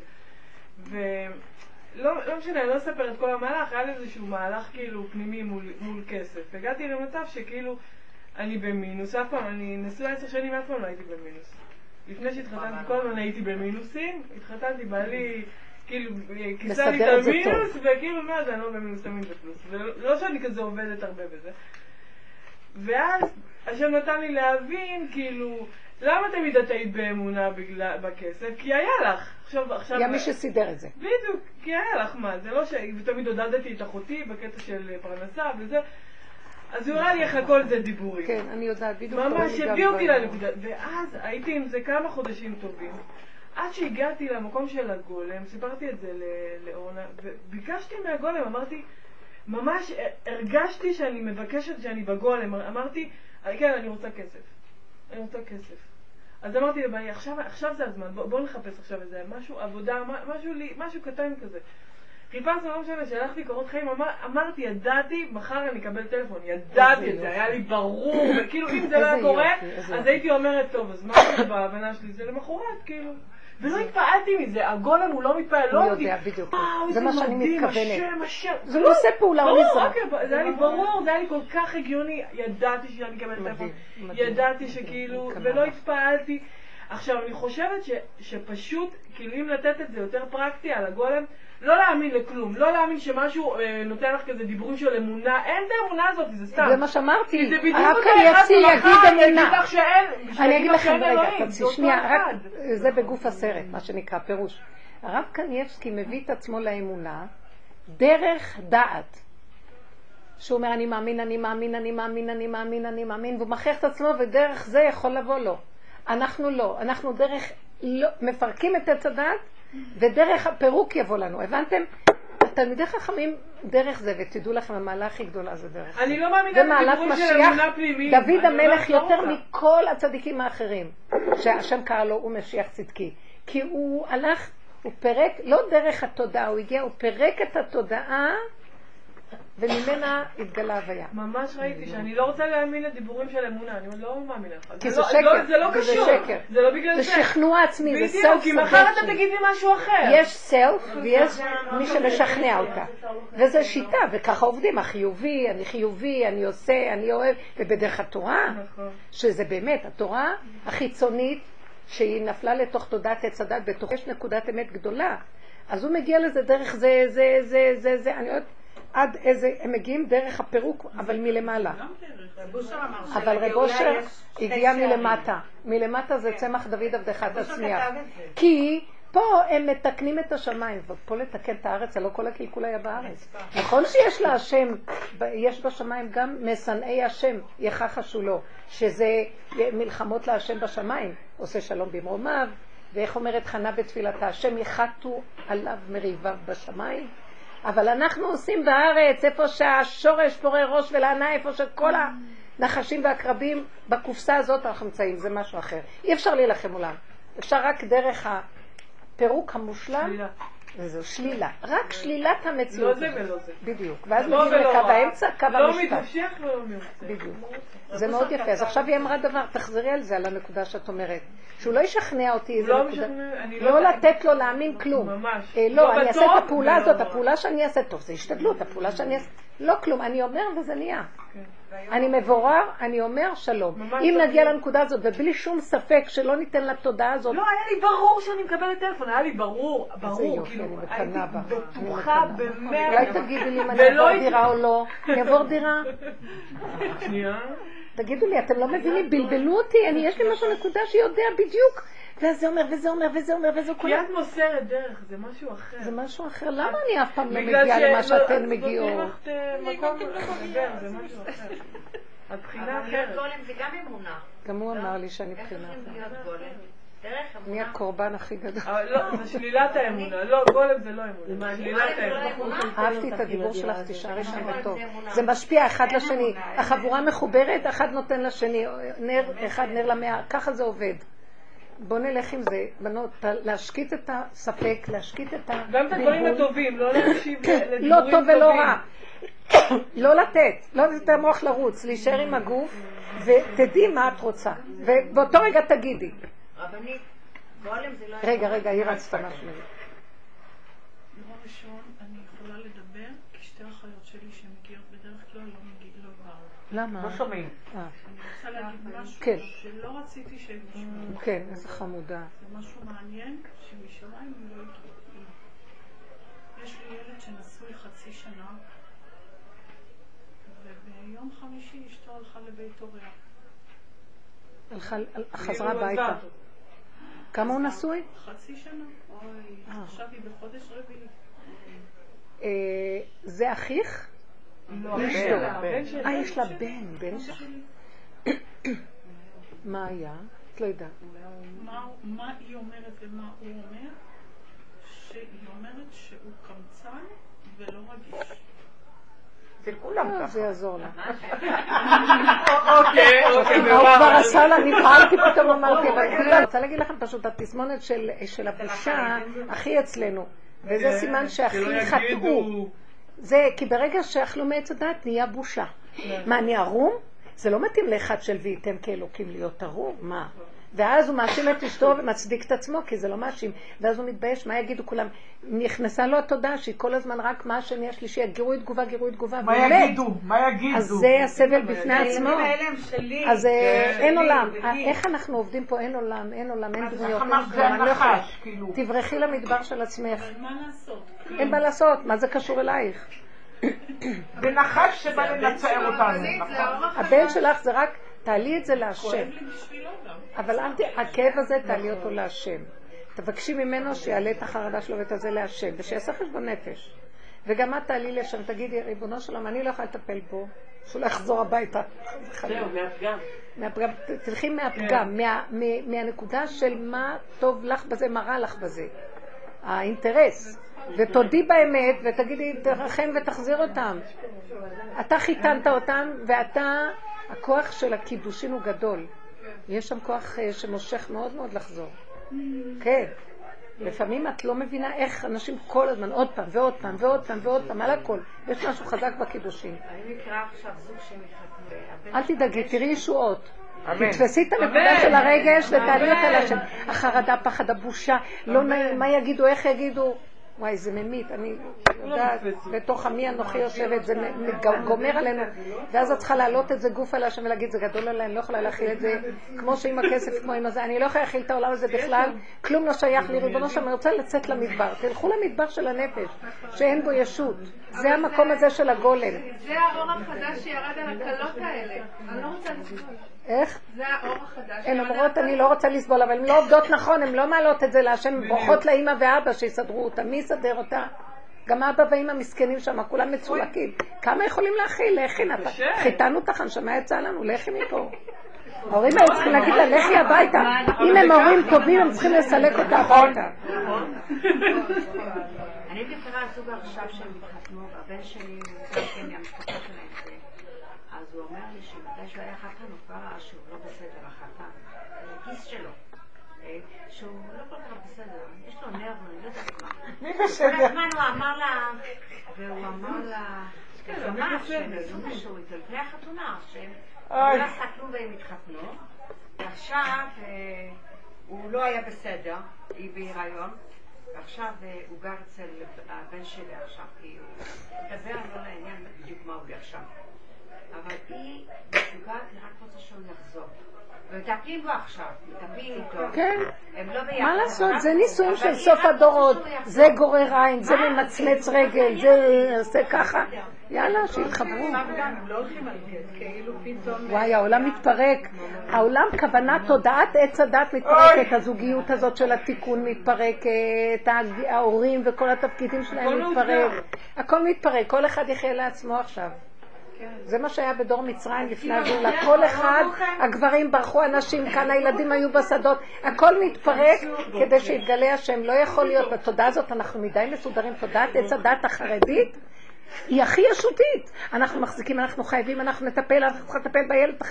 ולא משנה, אני לא אספר את כל המהלך, היה לי איזשהו מהלך כאילו פנימי מול כסף. הגעתי למצב שכאילו אני במינוס, אף פעם, אני נשוי עשר שנים, אף פעם לא הייתי במינוס. לפני שהתחתנתי, כל הזמן הייתי במינוסים, התחתנתי בעלי... כאילו, כיסה לי את המינוס, וכאילו, מה זה, אני לא במינוס תמיד בפלוס. ולא שאני כזה עובדת הרבה בזה. ואז, השם נתן לי להבין, כאילו, למה תמיד את היית באמונה בכסף? כי היה לך. היה מי שסידר את זה. בדיוק, כי היה לך, מה, זה לא ש... ותמיד עודדתי את אחותי בקטע של פרנסה וזה. אז הוא ראה לי איך הכל זה דיבורי. כן, אני יודעת, בדיוק. ממש, הביאו אותי לנקודה. ואז, הייתי עם זה כמה חודשים טובים. עד שהגעתי למקום של הגולם, סיפרתי את זה לאורנה, וביקשתי מהגולם, אמרתי, ממש הרגשתי שאני מבקשת שאני בגולם, אמרתי, כן, אני רוצה כסף, אני רוצה כסף. אז אמרתי לבעלי, עכשיו, עכשיו זה הזמן, בוא, בוא נחפש עכשיו איזה משהו, עבודה, משהו, משהו קטן כזה. חיפשנו, לא משנה, שהלכתי קורות חיים, אמר, אמרתי, ידעתי, מחר אני אקבל טלפון, ידעתי את זה, היה לי ברור, וכאילו אם זה לא קורה, אז הייתי אומרת, טוב, אז מה זה בהבנה שלי? זה למחרת, כאילו. ולא התפעלתי מזה, הגולן הוא לא מתפעל, לא אותי. אני יודע, בדיוק. זה מה שאני מתכוונת. זה לא עושה פעולה, הוא נזרק. זה היה לי ברור, זה היה לי כל כך הגיוני, ידעתי שאני אקבל טלפון, ידעתי שכאילו, ולא התפעלתי. עכשיו, אני חושבת שפשוט, כאילו אם לתת את זה יותר פרקטי על הגולם, לא להאמין לכלום, לא להאמין שמשהו אה, נותן לך כזה דיבורים של אמונה, אין את האמונה הזאת, זה סתם. זה מה שאמרתי, זה רק אני יציא, יגיד אמונה. אני אגיד לכם רגע, תצאי שנייה, רק זה בגוף הסרט, מה שנקרא פירוש. הרב קניבסקי מביא את עצמו לאמונה דרך דעת. שהוא אומר, אני מאמין, אני מאמין, אני מאמין, אני מאמין, אני מאמין, והוא מכריח את עצמו ודרך זה יכול לבוא לו. אנחנו לא, אנחנו דרך לא, מפרקים את עץ הדעת ודרך הפירוק יבוא לנו, הבנתם? התלמידי חכמים דרך זה, ותדעו לכם המעלה הכי גדולה זה דרך אני זה. לא מאמינה בדיבורים של אמונה פנימית. דוד המלך לא יותר אותה. מכל הצדיקים האחרים, שהשם קרא לו הוא משיח צדקי, כי הוא הלך, הוא פרק, לא דרך התודעה, הוא הגיע, הוא פרק את התודעה, וממנה התגלה הוויה. ממש ראיתי שאני לא רוצה להאמין לדיבורים של אמונה, אני לא מאמינה לך. כי זה שקר, זה לא קשור, זה לא בגלל זה. זה שכנוע עצמי, זה סלף. כי מחר אתה תגיד לי משהו אחר. יש סלף ויש מי שמשכנע אותה. וזה שיטה, וככה עובדים, החיובי, אני חיובי, אני עושה, אני אוהב, ובדרך התורה, שזה באמת התורה החיצונית, שהיא נפלה לתוך תודעת עץ הדת, בתוך יש נקודת אמת גדולה. אז הוא מגיע לזה דרך זה, זה, זה, זה, זה, אני עוד... עד איזה, הם מגיעים דרך הפירוק, אבל מלמעלה. אבל רב אושר הגיע מלמטה. מלמטה זה צמח דוד עבדך תצמיח. כי פה הם מתקנים את השמיים, ופה לתקן את הארץ, הלא כל הקלקול היה בארץ. נכון שיש לה השם, יש בשמיים גם מסנאי השם, יחחשו לו, שזה מלחמות להשם בשמיים, עושה שלום במרומיו, ואיך אומרת חנה בתפילתה, השם יחתו עליו מריביו בשמיים, אבל אנחנו עושים בארץ, איפה שהשורש פורה ראש ולענה, איפה שכל הנחשים והקרבים, בקופסה הזאת אנחנו מצאים, זה משהו אחר. אי אפשר להילחם מולם. אפשר רק דרך הפירוק המושלם. שלילה. וזהו, שלילה. רק שלילת המציאות. לא זה ולא זה. בדיוק. ואז מגיעים לקו האמצע, קו המשפט. לא מתמשך ולא מיוצא. בדיוק. זה מאוד יפה. אז עכשיו היא אמרה דבר, תחזרי על זה, על הנקודה שאת אומרת. שהוא לא ישכנע אותי איזה נקודה. לא לתת לו להאמין כלום. ממש. לא, אני אעשה את הפעולה הזאת, הפעולה שאני אעשה טוב. זה השתדלות, הפעולה שאני אעשה... לא כלום, אני אומר וזה נהיה. אני מבורר, אני אומר שלום. אם נגיע לנקודה הזאת, ובלי שום ספק שלא ניתן לתודעה הזאת... לא, היה לי ברור שאני מקבלת טלפון, היה לי ברור, ברור, כאילו, הייתי בטוחה במאה... אולי תגידי לי אם אני אעבור דירה או לא. אני אעבור דירה? שנייה. תגידו לי, אתם לא מבינים, בלבלו אותי, יש לי משהו נקודה שיודע בדיוק. וזה אומר, וזה אומר, וזה אומר, וזה כולה. כי את מוסרת דרך, זה משהו אחר. זה משהו אחר. למה אני אף פעם לא מגיעה למה שאתן מגיעות? אני גם לא מגיעה. זה משהו אחר. הבחינה אחרת. זה גם אמונה. גם הוא אמר לי שאני בחינה. מי הקורבן הכי גדול? לא, זה שלילת האמונה. לא, גולם זה לא אמונה. שלילת האמונה. אהבתי את הדיבור שלך, תשארי שם בטוב. זה משפיע אחד לשני. החבורה מחוברת, אחד נותן לשני. אחד נר למאה. ככה זה עובד. בוא נלך עם זה, בנות, להשקיט את הספק, להשקיט את הדיבור. גם את הדברים הטובים, לא להקשיב לדברים טובים. לא טוב ולא רע. לא לתת, לא לתת המוח לרוץ, להישאר עם הגוף, ותדעי מה את רוצה. ובאותו רגע תגידי. רבנית, גולם זה לא... רגע, רגע, היא רצת משהו. דבר ראשון, אני יכולה לדבר, כי שתי החיות שלי שמגיעות בדרך כלל לא מגיעות כבר. למה? לא שומעים. אה. אני רוצה להגיד משהו שלא רציתי שהם ישמעו. כן, איזה חמודה. זה משהו מעניין שמשמיים לא יגיעו. יש לי ילד שנשוי חצי שנה, וביום חמישי אשתו הלכה לבית הוריה. חזרה הביתה. כמה הוא נשוי? חצי שנה. אוי, עכשיו היא בחודש רביעי. זה אחיך? לא, הבן שלי. אה, יש לה בן, בן שלי. מה היה? את לא יודעת. מה היא אומרת ומה הוא אומר? שהיא אומרת שהוא קמצן ולא רגיש. זה כולם ככה. זה יעזור לה. אוקיי, אוקיי. הוא כבר עשה לה, נפעלתי פתאום אמרתי. אני רוצה להגיד לכם פשוט, התסמונת של הבושה הכי אצלנו. וזה סימן שהכי חטאו. זה כי ברגע שאכלו מעץ הדעת נהיה בושה. מה, אני ערום? זה לא מתאים לאחד של ויתם כאלוקים להיות ערום, מה? ואז הוא מאשים את אשתו ומצדיק את עצמו, כי זה לא מאשים. ואז הוא מתבייש, מה יגידו כולם? נכנסה לו התודעה שהיא כל הזמן רק מה השני השלישי, גירוי תגובה, גירוי תגובה. מה יגידו? מה יגידו? אז זה הסבל בפני עצמו. אז אין עולם. איך אנחנו עובדים פה? אין עולם, אין עולם, אין דמויות. תברחי למדבר של עצמך. אין מה לעשות, מה זה קשור אלייך? ונחש שבא לנצער אותנו. הבן שלך זה רק... תעלי את זה להשם, אבל הכאב הזה תעלי אותו להשם, תבקשי ממנו שיעלה את החרדה שלו ואת הזה להשם ושיעשה חשבון נפש, וגם את תעלי לשם, תגידי ריבונו שלום, אני לא יכולה לטפל בו, שהוא לא יחזור הביתה מהפגם, תלכי מהפגם, מהנקודה של מה טוב לך בזה, מה רע לך בזה, האינטרס, ותודי באמת ותגידי תרחם ותחזיר אותם, אתה חיתנת אותם, ואתה הכוח של הקידושין הוא גדול. יש שם כוח שמושך מאוד מאוד לחזור. כן. לפעמים את לא מבינה איך אנשים כל הזמן, עוד פעם ועוד פעם ועוד פעם ועוד פעם, על הכל. יש משהו חזק בקידושין. אני מקרא עכשיו זוג שמחתן. אל תדאגי, תראי ישועות. תתפסי את הנקודה של הרגש ותעלי אותה לשם. החרדה, פחד, הבושה, לא נעים, מה יגידו, איך יגידו. וואי, זה ממית, אני יודעת, בתוך עמי אנוכי יושבת, זה גומר עלינו, ואז את צריכה להעלות את זה גוף על השם ולהגיד, זה גדול עליי, אני לא יכולה להכיל את זה, כמו שעם הכסף, כמו עם הזה, אני לא יכולה להכיל את העולם הזה בכלל, כלום לא שייך לי, ריבונו שם, אני רוצה לצאת למדבר, תלכו למדבר של הנפש, שאין בו ישות, זה המקום הזה של הגולם. זה האור החדש שירד על הקלות האלה, אני לא רוצה לסבול. איך? זה האור החדש. הן אומרות, אני לא רוצה לסבול, אבל הן לא עובדות נכון, הן לא מעלות את זה להשם, ברכות לאמא ואבא שיסדרו אותה, מי יסדר אותה? גם אבא ואמא מסכנים שם, כולם מצולקים. כמה יכולים להכיל? לכי נתן. חיתנו אותך, הנשמה יצאה לנו, לכי מפה. ההורים היו צריכים להגיד לה, לכי הביתה. אם הם הורים טובים, הם צריכים לסלק אותה הביתה. נכון. אני מכירה הזוג עכשיו שהם התחתנו, והבן שלי מתחתן מהמשפחה שלהם זה. אז הוא אומר לי שמתי שהוא היה חתן, הוא כבר ראה שהוא לא בסדר, החתן. כיס שלו. שהוא לא כל כך בסדר, יש לו נרב, אני לא יודעת מה. מי בסדר? כל הזמן הוא אמר לה, והוא אמר לה, כלומר, שהם עשו משהו, לפני החתונה, שהם לא סתנו והם התחתנו, ועכשיו הוא לא היה בסדר, היא בהיריון, ועכשיו הוא גר אצל הבן שלי עכשיו, כי הוא מדבר לא לעניין בדיוק מה הוא עכשיו. אבל היא מסוגעת, היא רק רוצה שהוא יחזור. ומטפלים בו עכשיו, מטפלים איתו. כן. הם לא ביחד. מה לעשות? זה ניסויים של סוף הדורות. זה גורר עין, זה ממצמץ רגל, זה עושה ככה. יאללה, שיתחברו. וואי, העולם מתפרק. העולם, כוונת תודעת עץ הדת מתפרקת. הזוגיות הזאת של התיקון מתפרקת. ההורים וכל התפקידים שלהם מתפרק. הכל מתפרק. כל אחד יחיה לעצמו עכשיו. זה מה שהיה בדור מצרים לפני הגאולה, כל אחד, הגברים ברחו, הנשים כאן, הילדים היו בשדות, הכל מתפרק כדי שיתגלה השם. לא יכול להיות בתודעה הזאת, אנחנו מדי מסודרים, תודעת עץ הדת החרדית היא הכי ישותית, אנחנו מחזיקים, אנחנו חייבים, אנחנו נטפל, אנחנו צריכים לטפל בילד,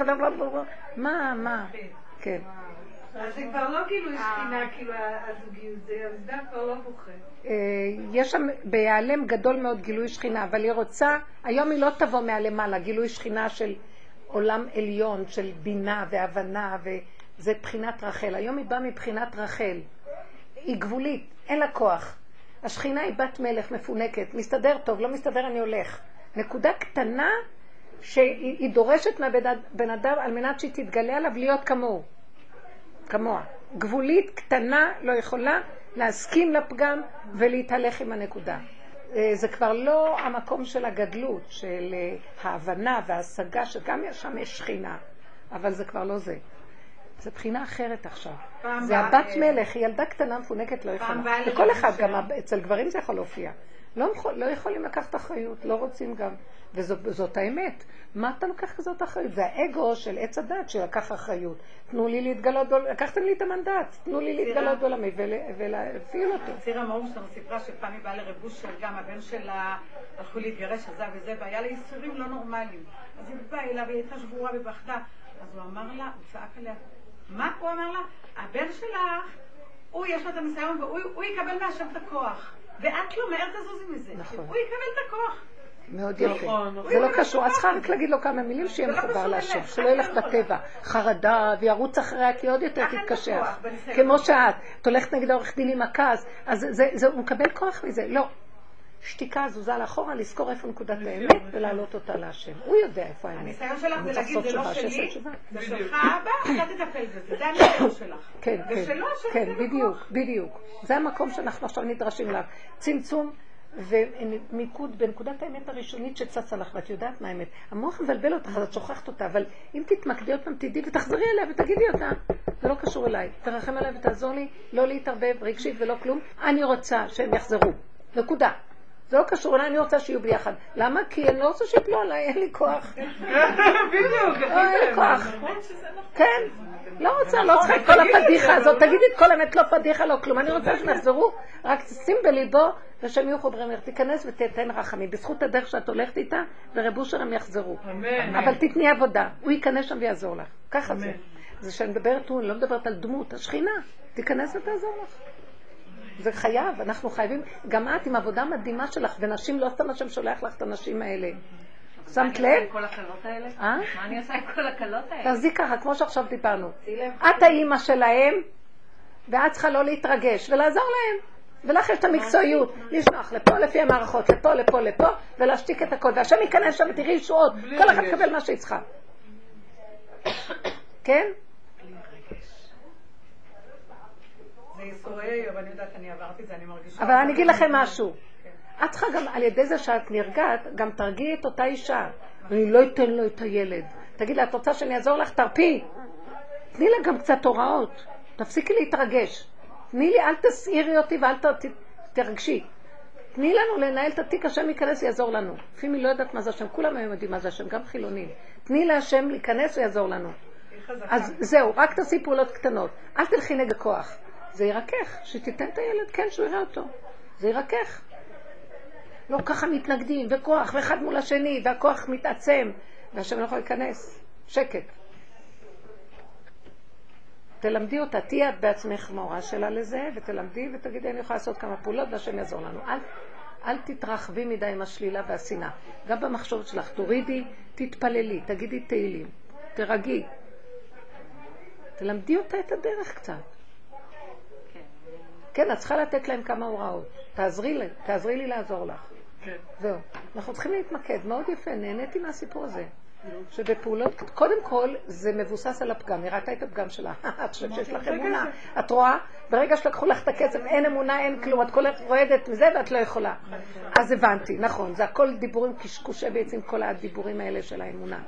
מה, מה, כן. אז זה כבר לא כאילו שכינה, כאילו הזוגיות, זה עבדה כבר לא בוכה. יש שם בהיעלם גדול מאוד גילוי שכינה, אבל היא רוצה, היום היא לא תבוא מהלמעלה, גילוי שכינה של עולם עליון, של בינה והבנה, וזה בחינת רחל. היום היא באה מבחינת רחל, היא גבולית, אין לה כוח. השכינה היא בת מלך מפונקת, מסתדר טוב, לא מסתדר אני הולך. נקודה קטנה שהיא דורשת מהבן אדם על מנת שהיא תתגלה עליו להיות כמוהו. כמוה, גבולית קטנה לא יכולה להסכים לפגם ולהתהלך עם הנקודה. זה כבר לא המקום של הגדלות, של ההבנה וההשגה, שגם שם יש שכינה, אבל זה כבר לא זה. זה בחינה אחרת עכשיו. זה הבת מלך, היא ילדה קטנה מפונקת, לא יכולה. לכל אחד, גם אצל גברים זה יכול להופיע. לא יכולים לקחת אחריות, לא רוצים גם. וזאת האמת. מה אתה לוקח כזאת אחריות? זה האגו של עץ הדת שלקח אחריות. תנו לי להתגלות, לקחתם לי את המנדט, תנו לי להתגלות בעולמי ולהפעיל אותו. צירה מאור שלנו סיפרה שפעם היא באה לרבוש של גם הבן שלה, הלכו להתגרש עזה וזה, והיה לה איסורים לא נורמליים. אז היא באה אליו, היא הייתה שבורה ובחדה. אז הוא אמר לה, הוא צעק עליה, מה הוא אמר לה? הבן שלך, הוא יש לו את המסעיון והוא יקבל מהשם את הכוח. ואת לא מהר תזוזי מזה. הוא יקבל את הכוח. מאוד יפה. זה לא קשור. אז חרק להגיד לו כמה מילים שיהיה מחובר להשם. שלא ילך בטבע. חרדה וירוץ אחריה כי עוד יותר תתקשח. כמו שאת. את הולכת נגד העורך דין עם הכעס. אז הוא מקבל כוח מזה. לא. שתיקה זוזה לאחורה, לזכור איפה נקודת האמת ולהעלות אותה להשם. הוא יודע איפה האמת. הניסיון שלך זה להגיד, זה לא שלי, זה שלך הבא, אתה תטפל בזה, זה הניסיון שלך. כן, כן, בדיוק, בדיוק. זה המקום שאנחנו עכשיו נדרשים לה. צמצום ומיקוד בנקודת האמת הראשונית שצצה לך, ואת יודעת מה האמת. המוח מבלבל אותך, אז את שוכחת אותה, אבל אם תתמקדי אותם, תדעי ותחזרי אליה ותגידי אותה. זה לא קשור אליי. תרחם עליי ותעזור לי, לא להתערבב רגשית ולא כלום. אני רוצה שהם יחזרו. נקודה. זה לא קשור, אולי אני רוצה שיהיו ביחד. למה? כי אני לא רוצה שיפלו עליי, אין לי כוח. בדיוק. לא, אין לי כוח. כן, לא רוצה, לא צריכה את כל הפדיחה הזאת. תגידי את כל האמת, לא פדיחה, לא כלום. אני רוצה שנחזרו, רק תשים בליבו, ושהם יהיו חוברים. תיכנס ותתן רחמים. בזכות הדרך שאת הולכת איתה, ברבו שהם יחזרו. אבל תתני עבודה. הוא ייכנס שם ויעזור לך. ככה זה. זה שאני מדברת, הוא לא מדברת על דמות, השכינה. תיכנס ותעזור לך. זה חייב, אנחנו חייבים, גם את עם עבודה מדהימה שלך, ונשים לא סתם השם שולח לך את הנשים האלה. שמת לב? מה אני עושה עם כל הקלות האלה? מה אני עושה עם כל הקלות האלה? תעזי ככה, כמו שעכשיו דיברנו. את האימא שלהם, ואת צריכה לא להתרגש, ולעזור להם. ולך יש את המקצועיות, לשלוח לפה לפי המערכות, לפה, לפה, לפה, ולהשתיק את הכל. והשם ייכנס שם, תראי ישועות, כל אחד תקבל מה שהיא צריכה. כן? אבל אני אגיד לכם משהו, את צריכה גם על ידי זה שאת נרגעת גם תרגיעי את אותה אישה, ואני לא אתן לו את הילד, תגיד לה את רוצה שאני אעזור לך, תרפי, תני לה גם קצת הוראות, תפסיקי להתרגש, תני לי, אל תסעירי אותי ואל תרגשי, תני לנו לנהל את התיק, השם ייכנס ויעזור לנו. לפעמים היא לא יודעת מה זה השם, כולם היום יודעים מה זה השם, גם חילונים. תני לה השם להיכנס ויעזור לנו. אז זהו, רק תעשי פעולות קטנות, אל תלכי נגד כוח, זה ירקח, שתיתן את הילד, כן, שהוא יראה אותו. זה ירקח. לא ככה מתנגדים, וכוח, ואחד מול השני, והכוח מתעצם, והשם לא יכול להיכנס. שקט. תלמדי אותה, תהיה את בעצמך מורה שלה לזה, ותלמדי ותגידי, אני יכולה לעשות כמה פעולות, והשם יעזור לנו. אל, אל תתרחבי מדי עם השלילה והשנאה. גם במחשוב שלך, תורידי, תתפללי, תגידי תהילים, תרגי. תלמדי אותה את הדרך קצת. כן, את צריכה לתת להם כמה הוראות. תעזרי לי, תעזרי לי לעזור לך. כן. זהו. אנחנו צריכים להתמקד. מאוד יפה, נהניתי מהסיפור הזה. שבפעולות, קודם כל, זה מבוסס על הפגם. הראתה את הפגם שלה. את חושבת שיש לך אמונה. את רואה, ברגע שלקחו לך את הכסף, אין אמונה, אין כלום. את כל כך רועדת מזה ואת לא יכולה. אז הבנתי, נכון. זה הכל דיבורים, קשקושי בעצם כל הדיבורים האלה של האמונה.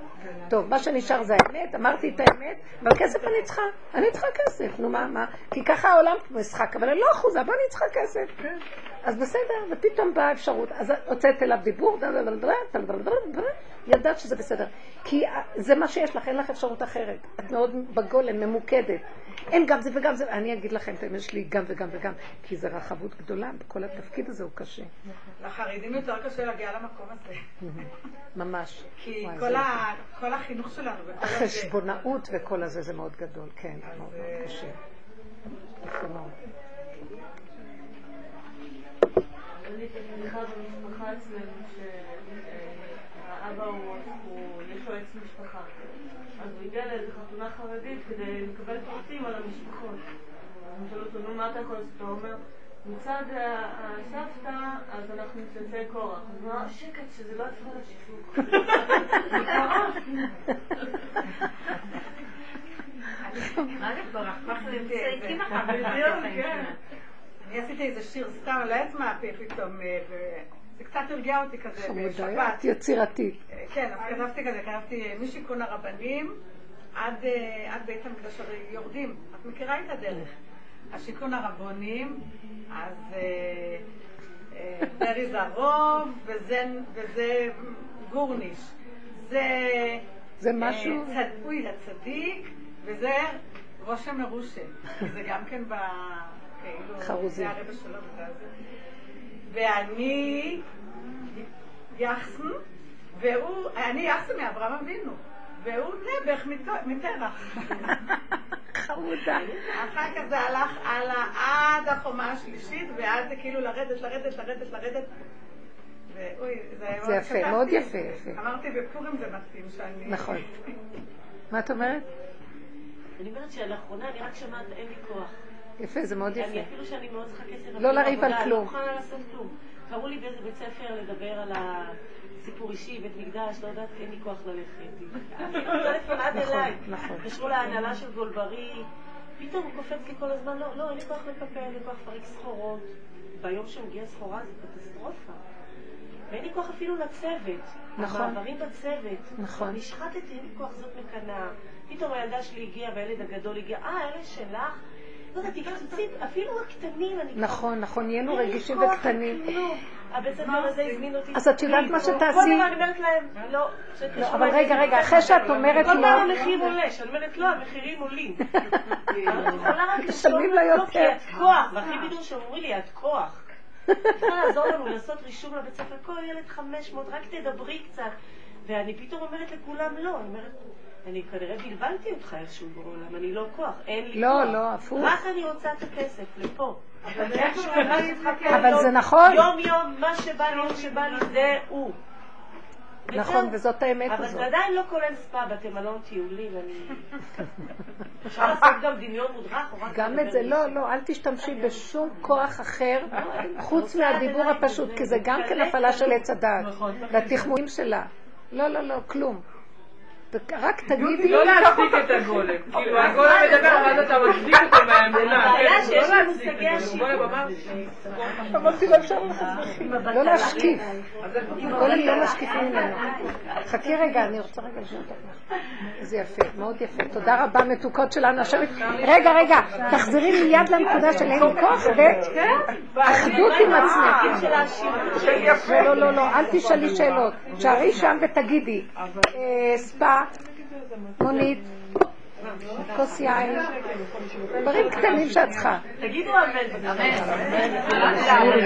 טוב, מה שנשאר זה האמת, אמרתי את האמת, בכסף אני צריכה, אני צריכה כסף, נו מה, מה? כי ככה העולם משחק, אבל אני לא אחוזה, בוא אני צריכה כסף. אז בסדר, ופתאום באה אפשרות, אז הוצאת אליו דיבור, ידעת שזה בסדר, כי זה מה שיש לך, אין לך אפשרות אחרת, את מאוד בגולם, ממוקדת, אין גם זה וגם זה, אני אגיד לכם, אתם יש לי גם וגם וגם, כי זה רחבות גדולה, כל התפקיד הזה הוא קשה. לחרדים יותר קשה להגיע למקום הזה. ממש. כי כל החינוך שלנו, החשבונאות וכל הזה זה מאוד גדול, כן, מאוד מאוד קשה. זה מאוד. אני תמיכה במשפחה אצלנו שהאבא הוא, יש לו עץ משפחה, אז הוא הגיע לאיזו חתונה חרדית כדי לקבל פרטים על המשפחות. אני שואל אותו, נו מה אתה יכול לעשות? אתה אומר, מצד הסבתא אז אנחנו נצטי קורח. אז הוא אומר, שקט שזה לא עצמא לשיפוק. קורח. מה זה קורח? מה זה נמצאים לך? בדיוק, כן. אני עשיתי איזה שיר סתם על העץ מהפה פתאום, וזה קצת הרגיע אותי כזה בשבת. יצירתית. כן, אז כתבתי כזה, כתבתי משיכון הרבנים עד בית המקדש יורדים. את מכירה את הדרך. השיכון הרבנים, אז דרי זרוב, וזה גורניש. זה משהו? צדוי הצדיק, וזה ראש המרושה. זה גם כן ב... חרוזים. ואני יחסן, והוא, אני יחסן מאברהם אבינו, והוא נבח מתרח. חרודה. אחר כך זה הלך הלאה עד החומה השלישית, ואז זה כאילו לרדת, לרדת, לרדת, לרדת. ואוי, זה היה... זה יפה, מאוד יפה, יפה. אמרתי, בפורים זה מתאים שאני... נכון. מה את אומרת? אני אומרת שלאחרונה אני רק שמעת אין לי כוח. יפה, זה מאוד יפה. אני אפילו שאני מאוד צריכה כסף... לא לריב על כלום. אני לא מוכנה לעשות כלום. קראו לי באיזה בית ספר לדבר על הסיפור אישי, בית מקדש, לא יודעת, אין לי כוח ללכת. אני רוצה לפעד אליי. קשרו להנהלה של גולברי. פתאום הוא קופץ לי כל הזמן, לא, לא, אין לי כוח לפפל, אין לי כוח לפרק סחורות. ביום שמגיע סחורה זה קטסטרופה. ואין לי כוח אפילו לצוות. נכון. המעברים בצוות. נכון. נשחטתי, אין לי כוח, זאת מקנה. פתאום הילדה שלי הגיעה והילד הגדול הגיע, אה, אלה שלך. אפילו הקטנים, נכון, נכון, נהיינו רגישים וקטנים. הבית ספר הזה הזמין אותי, אז את יודעת מה שתעשי? כל דבר אני אומרת להם, לא, אבל רגע, רגע, אחרי שאת אומרת לא, כל דבר המחיר עולה, שאני אומרת לא, המחירים עולים, אבל את יכולה רק לשלום לא כי את כוח, והכי בידור שאומרי לי, את כוח יכולה לעזור לנו לעשות רישום לבית ספר, כל ילד חמש מאות, רק תדברי קצת, ואני פתאום אומרת לכולם לא, אני אומרת אני כנראה בלבלתי אותך איכשהו בעולם, אני לא כוח, אין לי כוח. לא, לא, הפוך. רק אני רוצה את הכסף, לפה. אבל זה נכון. יום יום, מה שבא לי, מה שבא לי, זה הוא. נכון, וזאת האמת הזאת. אבל זה עדיין לא כולל ספא, בתמלון טיולים, אני... אפשר לעשות גם דמיון מודרך, או רק... גם את זה, לא, לא, אל תשתמשי בשום כוח אחר, חוץ מהדיבור הפשוט, כי זה גם כן הפעלה של עץ הדעת, לתחמויים שלה. לא, לא, לא, כלום. רק תגידי לא להצדיק את הגולם, כאילו הגולם מדבר ואז אתה מצדיק אותו מהאמונה, לא להצדיק את הגולם, אמר אמרתי לא אפשר לחזבכים, לא להשקיף, הגולם לא משקיפים ממנו. חכי רגע, אני רוצה רגע לשנות אותך, זה יפה, מאוד יפה, תודה רבה מתוקות שלנו. רגע רגע, תחזרי מיד לנקודה של אין כוח ואחדות עם עצמך. לא לא לא, אל תשאלי שאלות, שערי שם ותגידי ספא, מונית, כוס יין, דברים קטנים שאת צריכה. תגידו אמן.